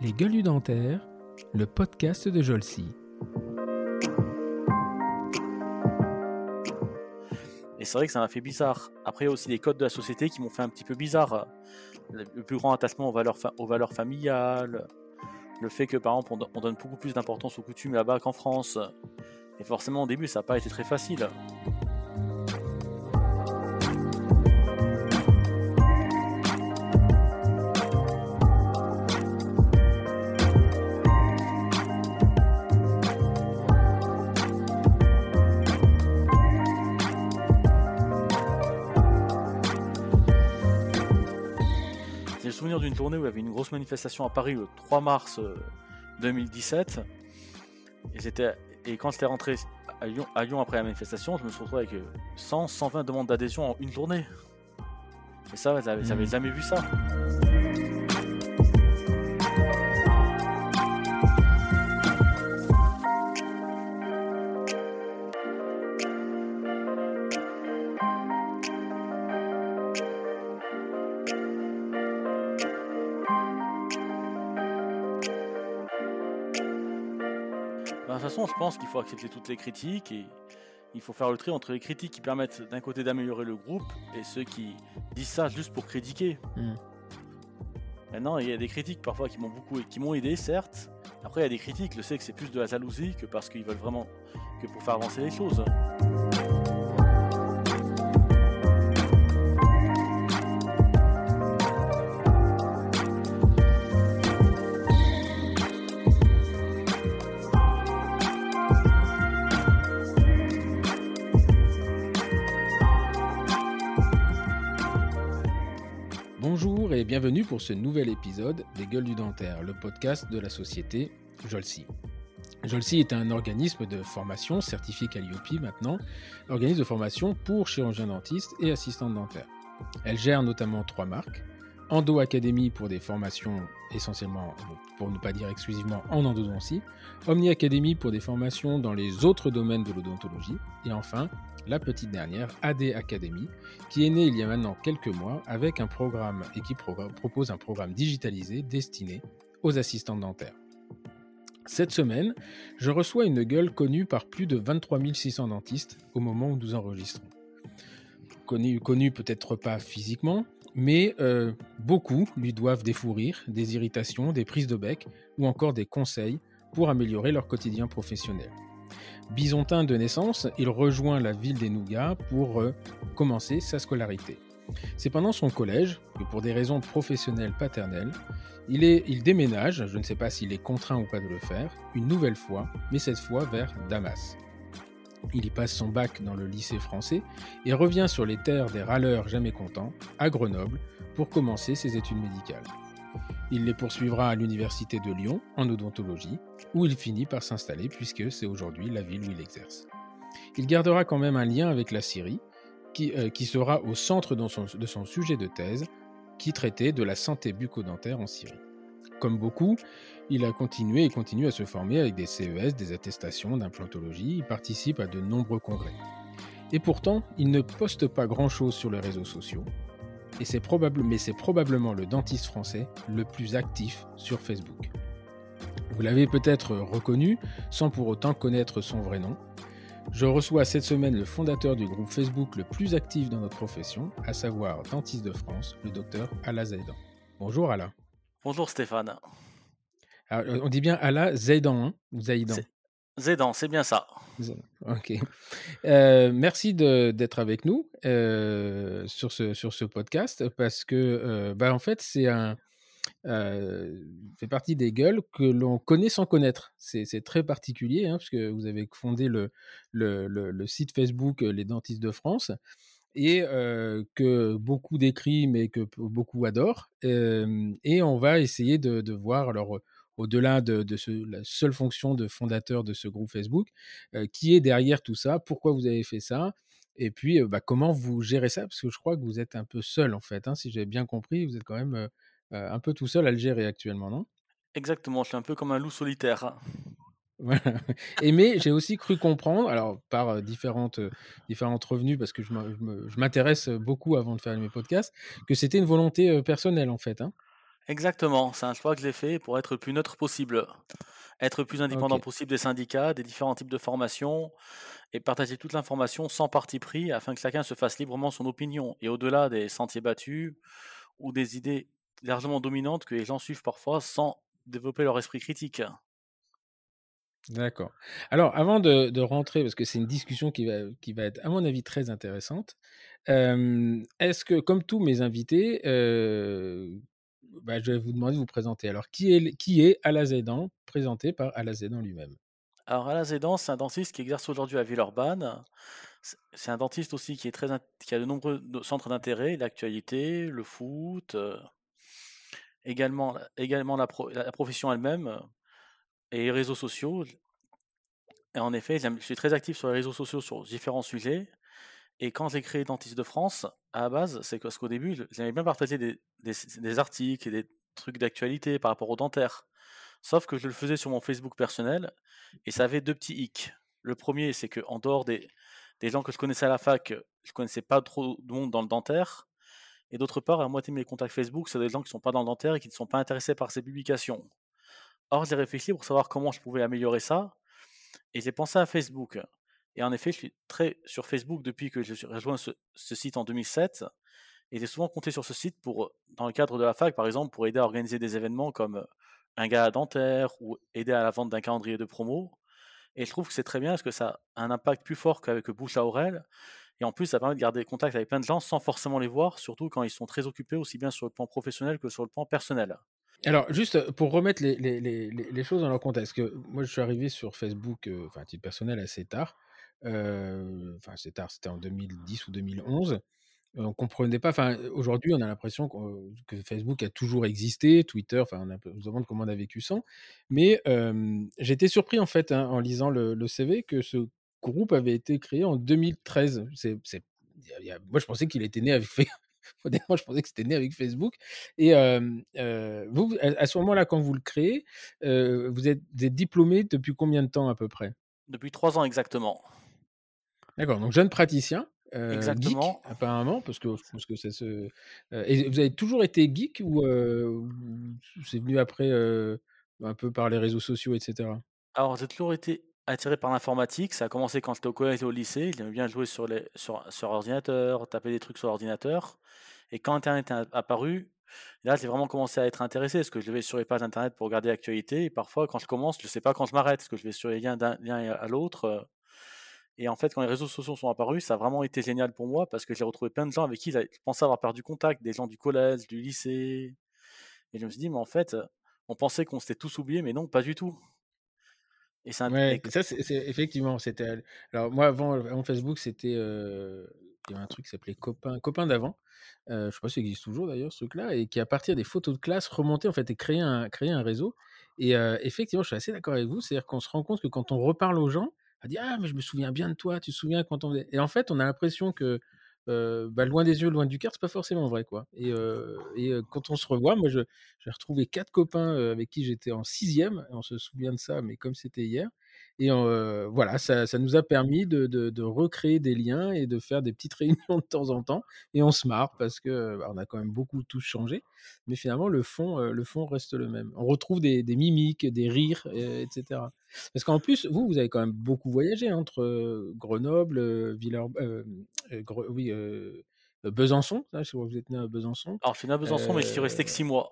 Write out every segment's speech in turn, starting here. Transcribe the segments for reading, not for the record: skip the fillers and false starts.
Les gueules dentaires, le podcast de Jolci. Et c'est vrai que ça m'a fait bizarre. Après, il y a aussi des codes de la société qui m'ont fait un petit peu bizarre. Le plus grand attachement aux valeurs familiales, le fait que, par exemple, on donne beaucoup plus d'importance aux coutumes là-bas qu'en France. Et forcément, au début, ça n'a pas été très facile. D'une journée où il y avait une grosse manifestation à Paris le 3 mars 2017 et quand j'étais rentré à Lyon après la manifestation, je me suis retrouvé avec 100-120 demandes d'adhésion en une journée et ça, j'avais jamais vu ça. De toute façon, je pense qu'il faut accepter toutes les critiques et il faut faire le tri entre les critiques qui permettent d'un côté d'améliorer le groupe et ceux qui disent ça juste pour critiquer. Maintenant, il y a des critiques parfois qui m'ont aidé, certes. Après, il y a des critiques, je sais que c'est plus de la jalousie que parce qu'ils veulent vraiment que pour faire avancer les choses. Bienvenue pour ce nouvel épisode des Gueules du Dentaire, le podcast de la société Jolci. Jolci est un organisme de formation certifié Calliope maintenant, organisme de formation pour chirurgiens dentistes et assistantes dentaires. Elle gère notamment 3 marques, Endo Academy pour des formations essentiellement, pour ne pas dire exclusivement, en endodontie, Omni Academy pour des formations dans les autres domaines de l'odontologie, et enfin, la petite dernière, AD Academy, qui est née il y a maintenant quelques mois avec un programme et qui propose un programme digitalisé destiné aux assistantes dentaires. Cette semaine, je reçois une gueule connue par plus de 23 600 dentistes au moment où nous enregistrons. Connue peut-être pas physiquement, mais beaucoup lui doivent des fous rires, des irritations, des prises de bec ou encore des conseils pour améliorer leur quotidien professionnel. Bisontin de naissance, il rejoint la ville des Nougats pour commencer sa scolarité. C'est pendant son collège que, pour des raisons professionnelles paternelles, il déménage, je ne sais pas s'il est contraint ou pas de le faire, une nouvelle fois, mais cette fois vers Damas. Il y passe son bac dans le lycée français et revient sur les terres des râleurs jamais contents, à Grenoble, pour commencer ses études médicales. Il les poursuivra à l'université de Lyon, en odontologie, où il finit par s'installer puisque c'est aujourd'hui la ville où il exerce. Il gardera quand même un lien avec la Syrie, qui sera au centre de son sujet de thèse, qui traitait de la santé bucco-dentaire en Syrie. Comme beaucoup, il a continué et continue à se former avec des CES, des attestations d'implantologie, il participe à de nombreux congrès. Et pourtant, il ne poste pas grand-chose sur les réseaux sociaux, mais c'est probablement le dentiste français le plus actif sur Facebook. Vous l'avez peut-être reconnu, sans pour autant connaître son vrai nom. Je reçois cette semaine le fondateur du groupe Facebook le plus actif dans notre profession, à savoir Dentiste de France, le docteur Alain Zaidan. Bonjour Alain. Bonjour Stéphane. Alors, on dit bien Alain Zaidan, hein, ou Zaidan ? Zaidan, c'est bien ça. Ok. Merci d'être avec nous sur ce podcast parce que, en fait, fait partie des gueules que l'on connaît sans connaître. C'est très particulier, hein, puisque vous avez fondé le site Facebook Les Dentistes de France et que beaucoup décrit, mais que beaucoup adorent. Et on va essayer de voir leur... au-delà de la seule fonction de fondateur de ce groupe Facebook, qui est derrière tout ça, pourquoi vous avez fait ça, et puis comment vous gérez ça, parce que je crois que vous êtes un peu seul en fait, hein, si j'ai bien compris, vous êtes quand même un peu tout seul à le gérer actuellement, non ? Exactement, je suis un peu comme un loup solitaire. Voilà. Mais j'ai aussi cru comprendre, alors par différentes revenus, parce que je m'intéresse beaucoup avant de faire mes podcasts, que c'était une volonté personnelle en fait, hein. Exactement, c'est un choix que j'ai fait pour être le plus neutre possible, être le plus indépendant Ok. possible des syndicats, des différents types de formations, et partager toute l'information sans parti pris afin que chacun se fasse librement son opinion. Et au-delà des sentiers battus ou des idées largement dominantes que les gens suivent parfois sans développer leur esprit critique. D'accord. Alors, avant de rentrer, parce que c'est une discussion qui va être, à mon avis, très intéressante, est-ce que, comme tous mes invités, je vais vous demander de vous présenter. Alors, qui est Alain Zaidan, présenté par Alain Zaidan lui-même? Alors, Alain Zaidan, c'est un dentiste qui exerce aujourd'hui à Villeurbanne. C'est un dentiste aussi qui a de nombreux centres d'intérêt, l'actualité, le foot, également la profession elle-même et les réseaux sociaux. Et en effet, je suis très actif sur les réseaux sociaux sur différents sujets. Et quand j'ai créé Dentiste de France, à la base, c'est parce qu'au début, j'aimais bien partager des articles et des trucs d'actualité par rapport au dentaire. Sauf que je le faisais sur mon Facebook personnel et ça avait deux petits hicks. Le premier, c'est qu'en dehors des gens que je connaissais à la fac, je connaissais pas trop de monde dans le dentaire. Et d'autre part, à moitié de mes contacts Facebook, c'est des gens qui sont pas dans le dentaire et qui ne sont pas intéressés par ces publications. Or, j'ai réfléchi pour savoir comment je pouvais améliorer ça et j'ai pensé à Facebook. Et en effet, je suis très sur Facebook depuis que j'ai rejoint ce site en 2007 et j'ai souvent compté sur ce site dans le cadre de la fac, par exemple, pour aider à organiser des événements comme un gala dentaire ou aider à la vente d'un calendrier de promo. Et je trouve que c'est très bien parce que ça a un impact plus fort qu'avec le bouche à oreille. Et en plus, ça permet de garder contact avec plein de gens sans forcément les voir, surtout quand ils sont très occupés, aussi bien sur le plan professionnel que sur le plan personnel. Alors, juste pour remettre les choses dans leur contexte, que moi, je suis arrivé sur Facebook, à titre personnel, assez tard. C'est tard, c'était en 2010 ou 2011. On comprenait pas. Aujourd'hui, on a l'impression que Facebook a toujours existé, Twitter. On se demande comment on a vécu sans. Mais j'étais surpris en fait en lisant le CV que ce groupe avait été créé en 2013. Moi, je pensais qu'il était né avec Facebook. Je pensais que c'était né avec Facebook. Et vous, à ce moment-là, quand vous le créez, vous êtes diplômé depuis combien de temps à peu près? Depuis 3 ans exactement. D'accord. Donc jeune praticien. Exactement. Geek, apparemment, parce que ça se. Et vous avez toujours été geek ou c'est venu après un peu par les réseaux sociaux, etc. Alors j'ai toujours été attiré par l'informatique. Ça a commencé quand j'étais au collège et au lycée. J'aimais bien jouer sur ordinateur, taper des trucs sur l'ordinateur. Et quand Internet est apparu, là j'ai vraiment commencé à être intéressé parce que je vais sur les pages Internet pour regarder l'actualité. Et parfois, quand je commence, je ne sais pas quand je m'arrête parce que je vais sur les liens d'un lien à l'autre. Et en fait, quand les réseaux sociaux sont apparus, ça a vraiment été génial pour moi parce que j'ai retrouvé plein de gens avec qui je pensais avoir perdu contact, des gens du collège, du lycée. Et je me suis dit, mais en fait, on pensait qu'on s'était tous oubliés, mais non, pas du tout. Et c'est effectivement, c'était... Alors moi, avant Facebook, c'était... Il y avait un truc qui s'appelait Copains d'avant. Je ne sais pas si ça existe toujours d'ailleurs, ce truc-là, et qui, à partir des photos de classe, remontait en fait et créait un réseau. Et effectivement, je suis assez d'accord avec vous. C'est-à-dire qu'on se rend compte que quand on reparle aux gens, a dit « Ah, mais je me souviens bien de toi, tu te souviens quand on... » Et en fait, on a l'impression que loin des yeux, loin du cœur, c'est pas forcément vrai, quoi. Et quand on se revoit, moi, j'ai retrouvé 4 copains avec qui j'étais en 6e, on se souvient de ça, mais comme c'était hier. Et voilà, ça nous a permis de recréer des liens et de faire des petites réunions de temps en temps. Et on se marre parce que on a quand même beaucoup tous changé. Mais finalement, le fond reste le même. On retrouve des mimiques, des rires, etc. Parce qu'en plus, vous avez quand même beaucoup voyagé entre Grenoble, Besançon. Là, je sais pas, vous êtes né à Besançon. Alors, je suis né à Besançon, mais je suis resté que 6 mois.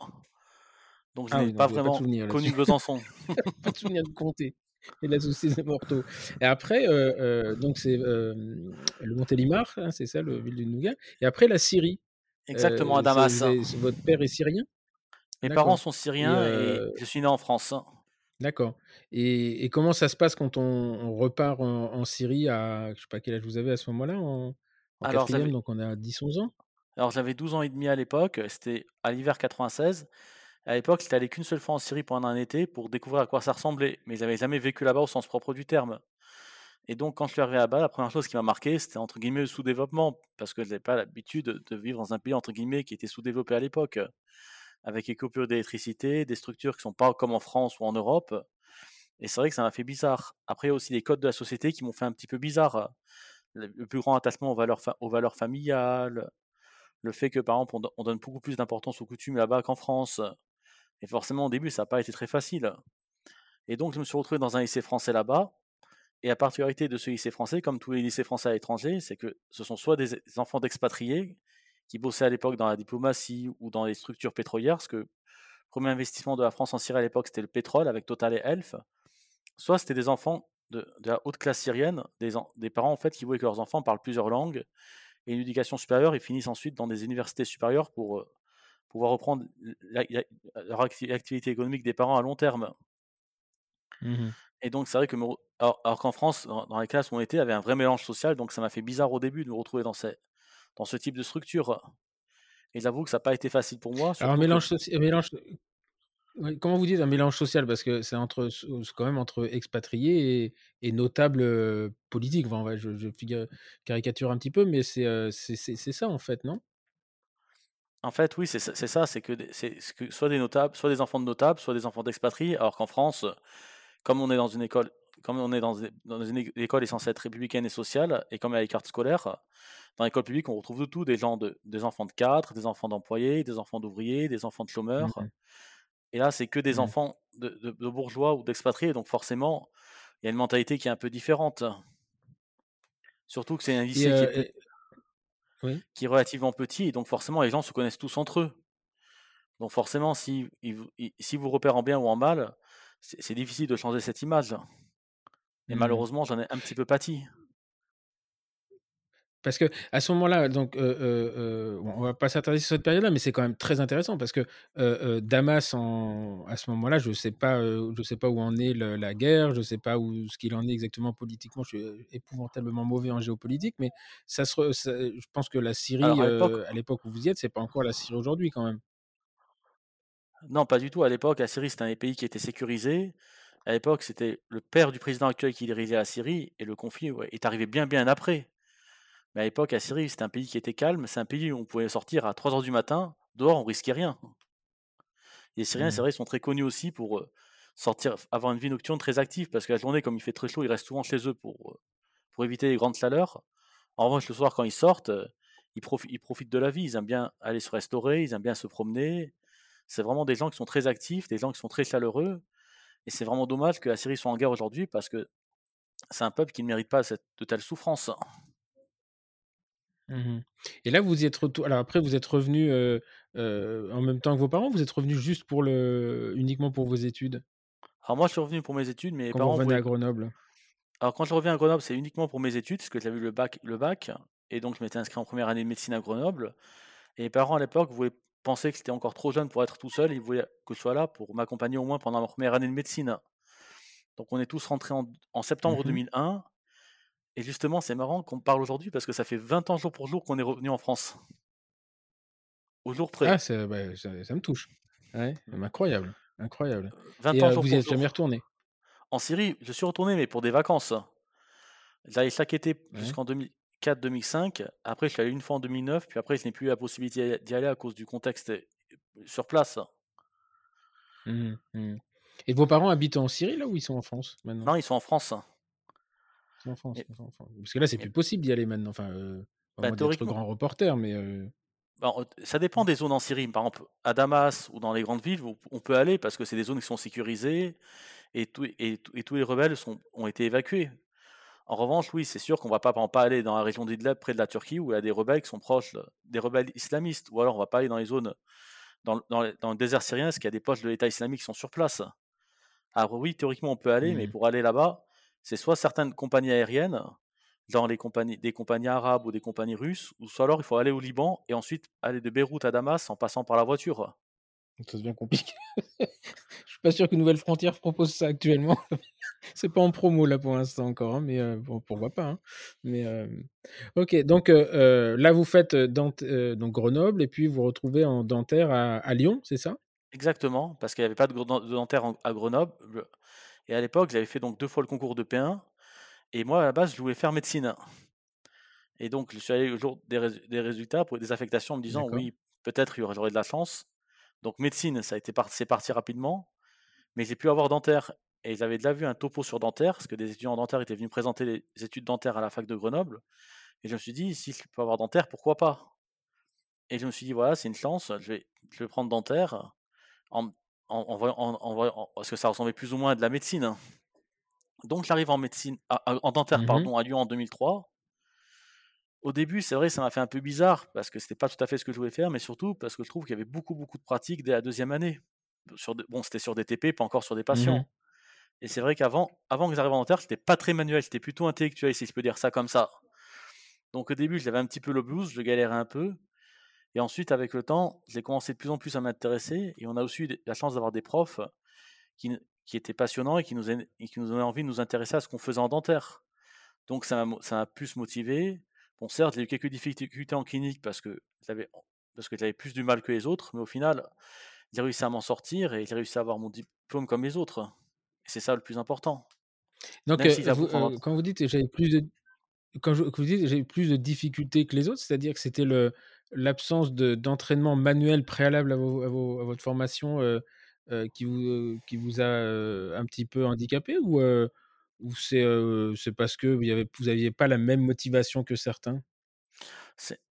Donc, je n'ai pas vraiment connu Besançon. Pas de souvenir de compter. Et la société mortaux. Et après, donc c'est le Montélimar, hein, c'est ça, le ville du Nougat. Et après, la Syrie. Exactement, à Damas. Votre père est syrien? Mes parents sont syriens et je suis né en France. D'accord. Et comment ça se passe quand on repart en Syrie à, je sais pas quel âge vous avez à ce moment-là, en 4e, donc on a 10-11 ans? Alors, j'avais 12 ans et demi à l'époque, c'était à l'hiver 96. À l'époque, j'étais allé qu'une seule fois en Syrie pendant un été pour découvrir à quoi ça ressemblait, mais j'avais jamais vécu là-bas au sens propre du terme. Et donc, quand je suis arrivé là-bas, la première chose qui m'a marqué, c'était entre guillemets le sous-développement, parce que je n'avais pas l'habitude de vivre dans un pays entre guillemets qui était sous-développé à l'époque, avec les coupures d'électricité, des structures qui ne sont pas comme en France ou en Europe. Et c'est vrai que ça m'a fait bizarre. Après, il y a aussi les codes de la société qui m'ont fait un petit peu bizarre. Le plus grand attachement aux valeurs familiales, le fait que, par exemple, on donne beaucoup plus d'importance aux coutumes là-bas qu'en France. Et forcément, au début, ça n'a pas été très facile. Et donc, je me suis retrouvé dans un lycée français là-bas. Et la particularité de ce lycée français, comme tous les lycées français à l'étranger, c'est que ce sont soit des enfants d'expatriés qui bossaient à l'époque dans la diplomatie ou dans les structures pétrolières, parce que le premier investissement de la France en Syrie à l'époque, c'était le pétrole avec Total et Elf, soit c'était des enfants de la haute classe syrienne, des parents en fait qui voulaient que leurs enfants parlent plusieurs langues et une éducation supérieure et finissent ensuite dans des universités supérieures pour pouvoir reprendre leur activité économique des parents à long terme. Mmh. Et donc, c'est vrai que, alors qu'en France, dans les classes où on était, il y avait un vrai mélange social, donc ça m'a fait bizarre au début de me retrouver dans ce type de structure. Et j'avoue que ça n'a pas été facile pour moi. Alors, mélange, comment vous dites un mélange social? Parce que c'est quand même entre expatriés et notables politiques. Enfin, ouais, je caricature un petit peu, mais c'est ça, en fait, non? En fait, oui, c'est ça. C'est que soit des notables, soit des enfants de notables, soit des enfants d'expatriés, alors qu'en France... Comme on est dans une école, école est censée être républicaine et sociale, et comme elle a les cartes scolaires, dans l'école publique, on retrouve de tout, des enfants de cadres, des enfants d'employés, des enfants d'ouvriers, des enfants de chômeurs. Mmh. Et là, c'est que des enfants de bourgeois ou d'expatriés, donc forcément, il y a une mentalité qui est un peu différente. Surtout que c'est un lycée qui est relativement petit, et donc forcément, les gens se connaissent tous entre eux. Donc forcément, si vous repèrent en bien ou en mal, c'est difficile de changer cette image. Et malheureusement, j'en ai un petit peu pâti. Parce que à ce moment-là, donc, on ne va pas s'attarder sur cette période-là, mais c'est quand même très intéressant parce que Damas, à ce moment-là, je sais pas où en est la guerre, je ne sais pas ce qu'il en est exactement politiquement. Je suis épouvantablement mauvais en géopolitique, mais je pense que la Syrie, à l'époque où vous y êtes, ce n'est pas encore la Syrie aujourd'hui quand même. Non, pas du tout. À l'époque, la Syrie, c'était un des pays qui était sécurisé. À l'époque, c'était le père du président actuel qui dirigeait la Syrie, et le conflit est arrivé bien après. Mais à l'époque, la Syrie, c'était un pays qui était calme. C'est un pays où on pouvait sortir à 3h du matin. Dehors, on risquait rien. Les Syriens, c'est vrai, sont très connus aussi pour sortir, avoir une vie nocturne très active, parce que la journée, comme il fait très chaud, ils restent souvent chez eux pour éviter les grandes chaleurs. En revanche, le soir, quand ils sortent, ils profitent de la vie. Ils aiment bien aller se restaurer, ils aiment bien se promener. C'est vraiment des gens qui sont très actifs, des gens qui sont très chaleureux. Et c'est vraiment dommage que la Syrie soit en guerre aujourd'hui parce que c'est un peuple qui ne mérite pas de telles souffrances. Mmh. Et là, vous y êtes Alors après, vous êtes revenu en même temps que vos parents, vous êtes revenu juste uniquement pour vos études? Alors moi, je suis revenu pour mes études, mais mes parents... Quand vous revenez à Grenoble? Alors quand je reviens à Grenoble, c'est uniquement pour mes études, parce que j'avais eu le bac. Et donc, je m'étais inscrit en première année de médecine à Grenoble. Et mes parents, à l'époque, pensaient que j'étais encore trop jeune pour être tout seul, ils voulaient que je sois là pour m'accompagner au moins pendant ma première année de médecine. Donc on est tous rentrés en septembre 2001, et justement c'est marrant qu'on parle aujourd'hui parce que ça fait 20 ans jour pour jour qu'on est revenu en France. Au jour près. Ah, ça me touche. Ouais, incroyable. 20 ans jour pour jour. Vous n'y êtes jamais retourné? En Syrie, je suis retourné, mais pour des vacances. J'allais chaque été jusqu'en 2004-2005, après je suis allé une fois en 2009, puis après je n'ai plus eu la possibilité d'y aller à cause du contexte sur place. Et vos parents habitent en Syrie là ou ils sont en France maintenant? Non, ils sont en France. Parce que là c'est plus possible d'y aller maintenant, enfin, d'être grand reporter, mais... Alors, ça dépend des zones en Syrie, par exemple à Damas ou dans les grandes villes, on peut aller parce que c'est des zones qui sont sécurisées et tous les rebelles ont été évacués. En revanche, oui, c'est sûr qu'on ne va pas aller dans la région d'Idlib, près de la Turquie, où il y a des rebelles qui sont proches des rebelles islamistes. Ou alors, on ne va pas aller dans les zones, dans le désert syrien, parce qu'il y a des poches de l'État islamique qui sont sur place. Alors oui, théoriquement, on peut aller, mais pour aller là-bas, c'est soit certaines compagnies aériennes, dans des compagnies arabes ou des compagnies russes, ou soit alors il faut aller au Liban et ensuite aller de Beyrouth à Damas en passant par la voiture. Ça devient compliqué. Je ne suis pas sûr que Nouvelle Frontière propose ça actuellement. C'est pas en promo là pour l'instant encore, hein, mais pourquoi pas. Hein. Mais ok, donc là vous faites donc Grenoble et puis vous retrouvez en dentaire à Lyon, c'est ça? Exactement, parce qu'il n'y avait pas de dentaire à Grenoble. Et à l'époque, j'avais fait donc 2 fois le concours de P1. Et moi à la base, je voulais faire médecine. Et donc je suis allé au jour des résultats pour des affectations, en me disant oui, peut-être j'aurai de la chance. Donc médecine, c'est parti rapidement, mais j'ai pu avoir dentaire. Et ils avaient déjà vu un topo sur dentaire, parce que des étudiants en dentaire étaient venus présenter les études dentaires à la fac de Grenoble. Et je me suis dit, si je peux avoir dentaire, pourquoi pas? Et je me suis dit, voilà, c'est une chance, je vais prendre dentaire. parce que ça ressemblait plus ou moins à de la médecine. Hein. Donc j'arrive en médecine, en dentaire, pardon, à Lyon en 2003. Au début, c'est vrai, ça m'a fait un peu bizarre parce que c'était pas tout à fait ce que je voulais faire, mais surtout parce que je trouve qu'il y avait beaucoup de pratiques dès la deuxième année. Bon, c'était sur des TP, pas encore sur des patients. Et c'est vrai qu'avant que j'arrive en dentaire, c'était pas très manuel, c'était plutôt intellectuel, si je peux dire ça comme ça. Donc au début, j'avais un petit peu le blues, je galérais un peu. Et ensuite, avec le temps, j'ai commencé de plus en plus à m'intéresser. Et on a aussi eu la chance d'avoir des profs qui étaient passionnants et qui nous donnaient envie de nous intéresser à ce qu'on faisait en dentaire. Donc ça m'a plus motivé. Bon, certes, j'ai eu quelques difficultés en clinique parce que j'avais plus du mal que les autres. Mais au final, j'ai réussi à m'en sortir et j'ai réussi à avoir mon diplôme comme les autres. Et c'est ça le plus important. Donc, quand vous dites j'ai eu plus de difficultés que les autres, c'est-à-dire que c'était l'absence d'entraînement manuel préalable à votre formation qui vous a un petit peu handicapé ou c'est parce que vous n'aviez pas la même motivation que certains?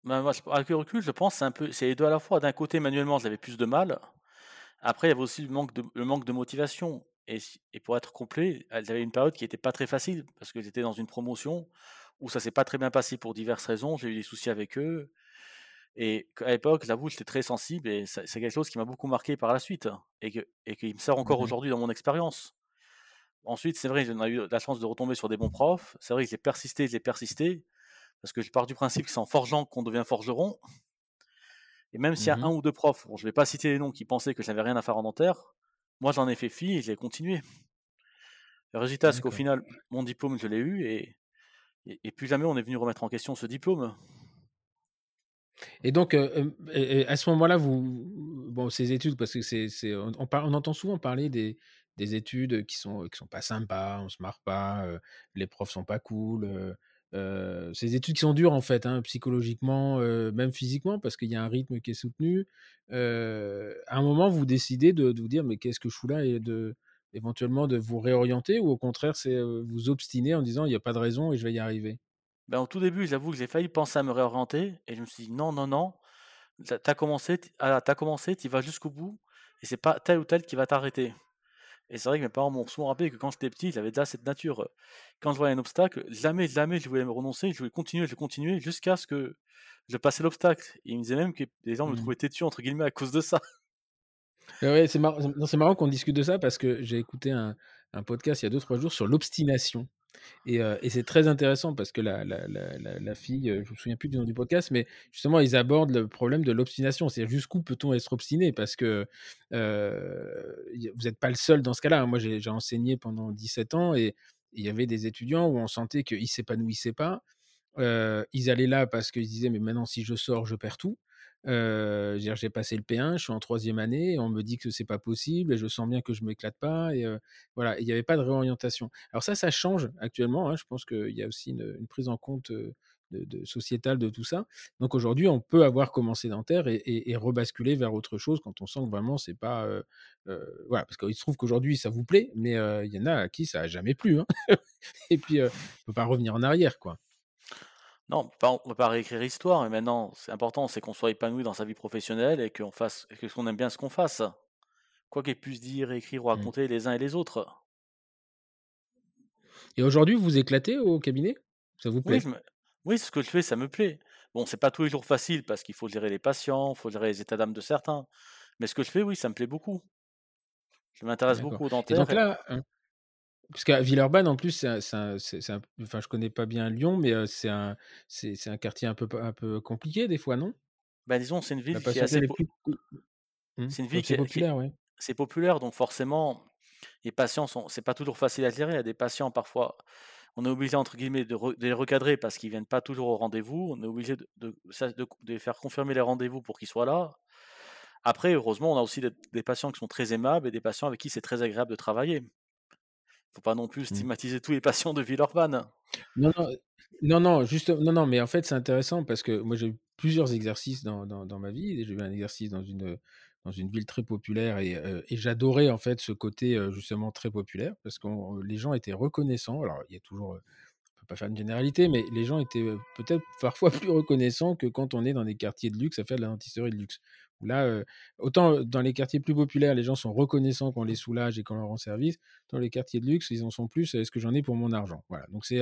Avec le recul, je pense c'est les deux à la fois. D'un côté, manuellement, j'avais plus de mal. Après, il y avait aussi le manque de motivation. Et pour être complet, j'avais une période qui n'était pas très facile parce que j'étais dans une promotion où ça ne s'est pas très bien passé pour diverses raisons. J'ai eu des soucis avec eux. Et à l'époque, j'avoue, j'étais très sensible et c'est quelque chose qui m'a beaucoup marqué par la suite et qui me sert encore aujourd'hui dans mon expérience. Ensuite, c'est vrai, j'en ai eu la chance de retomber sur des bons profs. C'est vrai que j'ai persisté parce que je pars du principe que c'est en forgeant qu'on devient forgeron. Et même s'il y a un ou deux profs, bon, je ne vais pas citer les noms, qui pensaient que je n'avais rien à faire en dentaire, moi, j'en ai fait fi et j'ai continué. Le résultat, c'est qu'au final, mon diplôme, je l'ai eu et plus jamais on est venu remettre en question ce diplôme. Et donc, à ce moment-là, ces études, parce que on entend souvent parler des études qui sont pas sympas, on se marre pas, les profs sont pas cool. Ces études qui sont dures en fait, hein, psychologiquement, même physiquement, parce qu'il y a un rythme qui est soutenu. À un moment, vous décidez de vous dire, mais qu'est-ce que je fous là, et éventuellement de vous réorienter, ou au contraire, c'est vous obstiner en disant, il n'y a pas de raison et je vais y arriver. Au tout début, j'avoue que j'ai failli penser à me réorienter et je me suis dit non, t'as commencé, t'y vas jusqu'au bout et c'est pas tel ou tel qui va t'arrêter. Et c'est vrai que mes parents m'ont souvent rappelé que quand j'étais petit, j'avais déjà cette nature. Quand je voyais un obstacle, jamais je voulais me renoncer, je voulais continuer jusqu'à ce que je passais l'obstacle. Et ils me disaient même que les gens me trouvaient têtu, entre guillemets, à cause de ça. Ouais, c'est marrant qu'on discute de ça parce que j'ai écouté un podcast il y a 2-3 jours sur l'obstination. Et c'est très intéressant parce que la fille, je ne me souviens plus du nom du podcast, mais justement, ils abordent le problème de l'obstination. C'est-à-dire jusqu'où peut-on être obstiné, parce que vous n'êtes pas le seul dans ce cas-là. Moi, j'ai enseigné pendant 17 ans et il y avait des étudiants où on sentait qu'ils ne s'épanouissaient pas. Ils allaient là parce qu'ils disaient « mais maintenant, si je sors, je perds tout ». J'ai passé le P1, je suis en 3e année et on me dit que c'est pas possible et je sens bien que je m'éclate pas et voilà, il n'y avait pas de réorientation. Alors ça change actuellement, hein, je pense qu'il y a aussi une prise en compte sociétale de tout ça. Donc aujourd'hui, on peut avoir commencé dentaire et rebasculer vers autre chose quand on sent que vraiment c'est pas voilà, parce qu'il se trouve qu'aujourd'hui ça vous plaît, mais il y en a à qui ça a jamais plu, hein. Et puis on peut pas revenir en arrière, quoi. Non, on ne peut pas réécrire l'histoire, mais maintenant, c'est important, c'est qu'on soit épanoui dans sa vie professionnelle et qu'on aime bien ce qu'on fasse. Quoi qu'il puisse dire, écrire ou raconter les uns et les autres. Et aujourd'hui, vous vous éclatez au cabinet? Ça vous plaît? Oui, ce que je fais, ça me plaît. Bon, c'est pas tous les jours facile parce qu'il faut gérer les patients, il faut gérer les états d'âme de certains. Mais ce que je fais, oui, ça me plaît beaucoup. Je m'intéresse beaucoup aux dentaires. Et donc là... Parce qu'à Villeurbanne, en plus, enfin, je ne connais pas bien Lyon, mais c'est un quartier un peu compliqué des fois, non? Disons, c'est une ville qui est assez populaire. Ouais. C'est populaire, donc forcément, les patients, c'est pas toujours facile à gérer. Il y a des patients, parfois, on est obligé, entre guillemets, de les recadrer parce qu'ils ne viennent pas toujours au rendez-vous. On est obligé de faire confirmer les rendez-vous pour qu'ils soient là. Après, heureusement, on a aussi des patients qui sont très aimables et des patients avec qui c'est très agréable de travailler. Il ne faut pas non plus stigmatiser tous les patients de Villeurbanne. Non, mais en fait, c'est intéressant parce que moi, j'ai eu plusieurs exercices dans ma vie. J'ai eu un exercice dans une ville très populaire et j'adorais en fait ce côté justement très populaire parce que les gens étaient reconnaissants. Alors, il y a toujours... ne peux pas faire une généralité, mais les gens étaient peut-être parfois plus reconnaissants que quand on est dans des quartiers de luxe à faire de la dentisterie de luxe. Là, autant dans les quartiers plus populaires, les gens sont reconnaissants qu'on les soulage et qu'on leur rend service. Dans les quartiers de luxe, ils en sont plus, est-ce que j'en ai pour mon argent? Voilà, donc c'est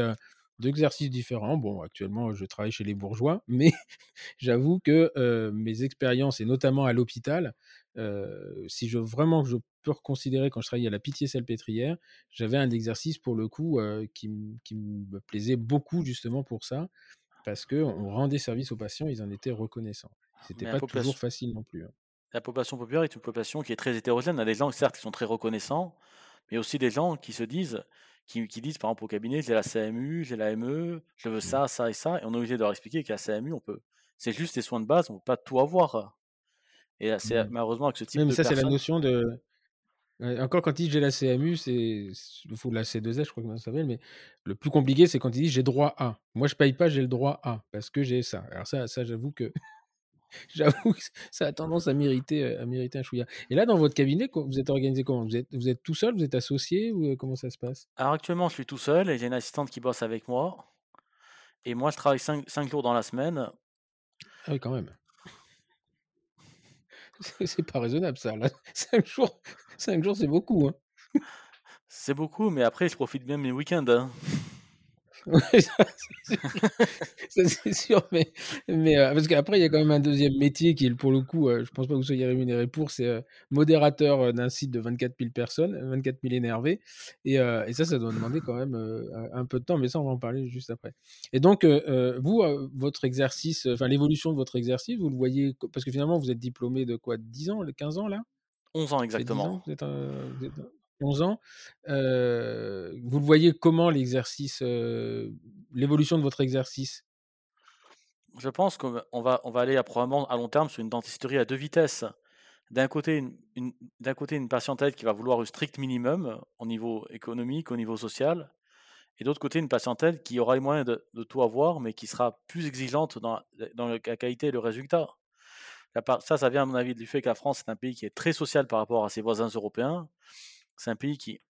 deux exercices différents. Bon, actuellement, je travaille chez les bourgeois, mais j'avoue que mes expériences, et notamment à l'hôpital, si je peux reconsidérer quand je travaillais à la Pitié-Salpêtrière, j'avais un exercice pour le coup qui me plaisait beaucoup justement pour ça, parce qu'on rendait service aux patients, ils en étaient reconnaissants. C'était pas toujours facile non plus. La population populaire est une population qui est très hétérogène. Il y a des gens, certes, qui sont très reconnaissants, mais aussi des gens qui se disent, qui disent, par exemple, au cabinet, j'ai la CMU, j'ai la ME, je veux ça, ça et ça. Et on est obligé de leur expliquer qu'à la CMU, c'est juste les soins de base, on ne peut pas tout avoir. Et là, c'est malheureusement avec ce type de personnes... C'est la notion de... Encore quand ils disent j'ai la CMU, faut la C2S, je crois que ça s'appelle, mais le plus compliqué, c'est quand ils disent j'ai droit à. Moi, je ne paye pas, j'ai le droit à, parce que j'ai ça. Alors ça j'avoue que ça a tendance à mériter un chouïa. Et là, dans votre cabinet, vous êtes organisé comment ? Vous êtes tout seul ? Vous êtes associé ? Ou comment ça se passe ? Alors actuellement, je suis tout seul et j'ai une assistante qui bosse avec moi. Et moi, je travaille 5 jours dans la semaine. Ah oui, quand même. C'est pas raisonnable, ça. Là. 5 jours, c'est beaucoup. Hein. C'est beaucoup, mais après, je profite bien de mes week-ends. Hein. Oui, ça c'est sûr, mais parce qu'après il y a quand même un deuxième métier qui est pour le coup, je pense pas que vous soyez rémunéré pour, c'est modérateur d'un site de 24 000 personnes, 24 000 énervés, et ça doit demander quand même un peu de temps, mais ça on va en parler juste après. Et donc vous, votre exercice, enfin l'évolution de votre exercice, vous le voyez, parce que finalement vous êtes diplômé de quoi, 10 ans, 15 ans là ? 11 ans exactement. Vous êtes 11 ans, vous le voyez comment l'exercice, l'évolution de votre exercice ? Je pense qu'on va aller probablement à long terme sur une dentisterie à deux vitesses. D'un côté, une patientèle qui va vouloir le strict minimum au niveau économique, au niveau social, et d'autre côté, une patientèle qui aura les moyens de tout avoir, mais qui sera plus exigeante dans la qualité et le résultat. Ça vient à mon avis du fait que la France est un pays qui est très social par rapport à ses voisins européens. C'est un pays qui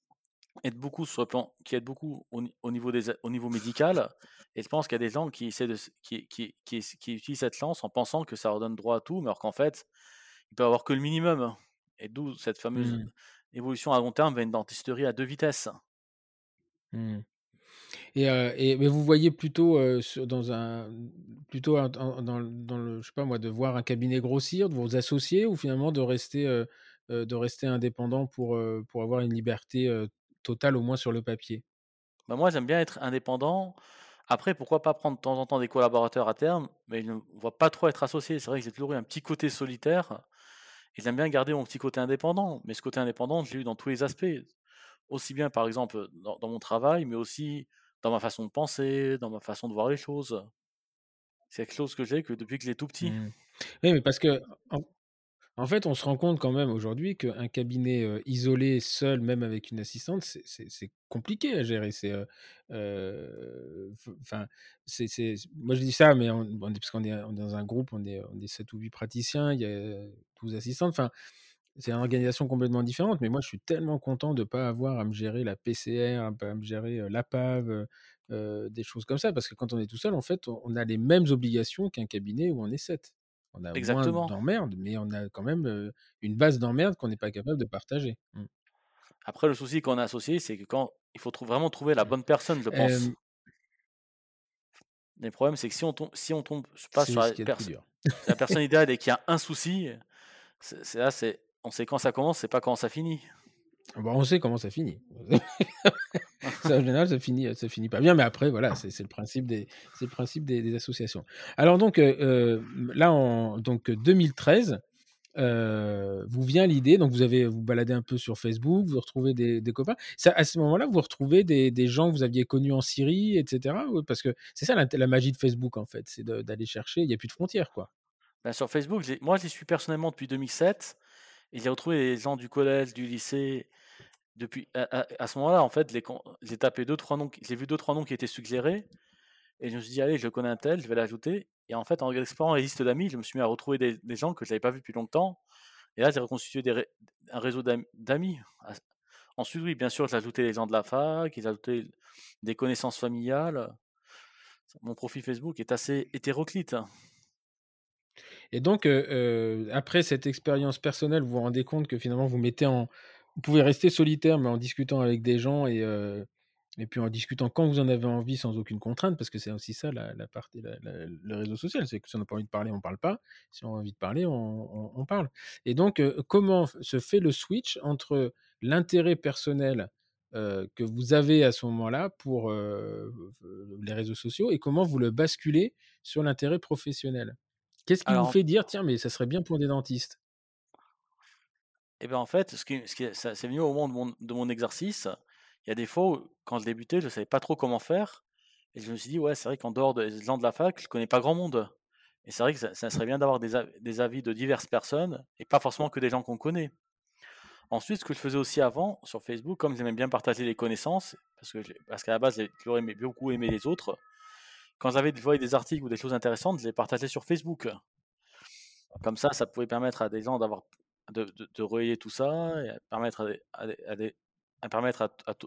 aide beaucoup sur le plan, qui aide beaucoup au niveau médical. Et je pense qu'il y a des gens qui utilisent cette lance en pensant que ça leur donne droit à tout, mais alors qu'en fait, ils peuvent avoir que le minimum. Et d'où cette fameuse évolution à long terme vers une dentisterie à deux vitesses. Mmh. Mais vous voyez plutôt dans le je sais pas moi, de voir un cabinet grossir, de vous associer, ou finalement de rester indépendant pour avoir une liberté totale, au moins sur le papier. Bah moi, j'aime bien être indépendant. Après, pourquoi pas prendre de temps en temps des collaborateurs à terme, mais je ne vois pas trop être associé. C'est vrai que j'ai toujours eu un petit côté solitaire et j'aime bien garder mon petit côté indépendant. Mais ce côté indépendant, je l'ai eu dans tous les aspects. Aussi bien, par exemple, dans mon travail, mais aussi dans ma façon de penser, dans ma façon de voir les choses. C'est quelque chose que j'ai depuis que j'ai tout petit. Mmh. Oui, mais parce que... En fait, on se rend compte quand même aujourd'hui qu'un cabinet isolé, seul, même avec une assistante, c'est compliqué à gérer. Moi, je dis ça, mais parce qu'on est dans un groupe, on est 7 ou 8 praticiens, il y a 12 assistantes. Enfin, c'est une organisation complètement différente, mais moi, je suis tellement content de ne pas avoir à me gérer la PCR, à me gérer l'APAV, des choses comme ça, parce que quand on est tout seul, en fait, on a les mêmes obligations qu'un cabinet où on est 7. On a Exactement. Moins d'emmerdes, mais on a quand même une base d'emmerdes qu'on n'est pas capable de partager. Après, le souci qu'on a associé, c'est que quand il faut vraiment trouver la bonne personne, je pense. Le problème, c'est que si on tombe pas sur la personne idéale et qu'il y a un souci, on sait quand ça commence, c'est pas quand ça finit. Bon, on sait comment ça finit. Ça, en général, ça finit pas bien, mais après, voilà, c'est le principe des associations. Alors donc, là, donc 2013, vous vient l'idée, donc vous baladez un peu sur Facebook, vous retrouvez des copains. Ça, à ce moment-là, vous retrouvez des gens que vous aviez connus en Syrie, etc. Parce que c'est ça la magie de Facebook, en fait, c'est d'aller chercher, il n'y a plus de frontières, quoi. Ben, sur Facebook, moi, j'y suis personnellement depuis 2007, et j'ai retrouvé les gens du collège, du lycée... Depuis, à ce moment-là, en fait, j'ai tapé 2-3 noms, j'ai vu 2-3 noms qui étaient suggérés, et je me suis dit, allez, je connais un tel, je vais l'ajouter. Et en fait, en explorant les listes d'amis, je me suis mis à retrouver des gens que je n'avais pas vus depuis longtemps. Et là, j'ai reconstitué un réseau d'amis. Ensuite, oui, bien sûr, j'ai ajouté les gens de la fac, j'ai ajouté des connaissances familiales. Mon profil Facebook est assez hétéroclite. Et donc, après cette expérience personnelle, vous vous rendez compte que finalement, vous pouvez rester solitaire, mais en discutant avec des gens et puis en discutant quand vous en avez envie, sans aucune contrainte, parce que c'est aussi ça le réseau social, c'est que si on n'a pas envie de parler, on ne parle pas. Si on a envie de parler, on parle. Et donc, comment se fait le switch entre l'intérêt personnel que vous avez à ce moment-là pour les réseaux sociaux et comment vous le basculez sur l'intérêt professionnel? Qu'est-ce qui vous fait dire, tiens, mais ça serait bien pour des dentistes? Eh bien, en fait, ça, c'est venu au moment de mon exercice. Il y a des fois où, quand je débutais, je ne savais pas trop comment faire. Et je me suis dit, ouais, c'est vrai qu'en dehors des gens de la fac, je ne connais pas grand monde. Et c'est vrai que ça serait bien d'avoir des avis de diverses personnes et pas forcément que des gens qu'on connaît. Ensuite, ce que je faisais aussi avant, sur Facebook, comme j'aimais bien partager les connaissances, parce qu'à la base, j'ai toujours beaucoup aimé les autres, quand j'avais des articles ou des choses intéressantes, je les partageais sur Facebook. Comme ça, ça pouvait permettre à des gens de relayer tout ça et permettre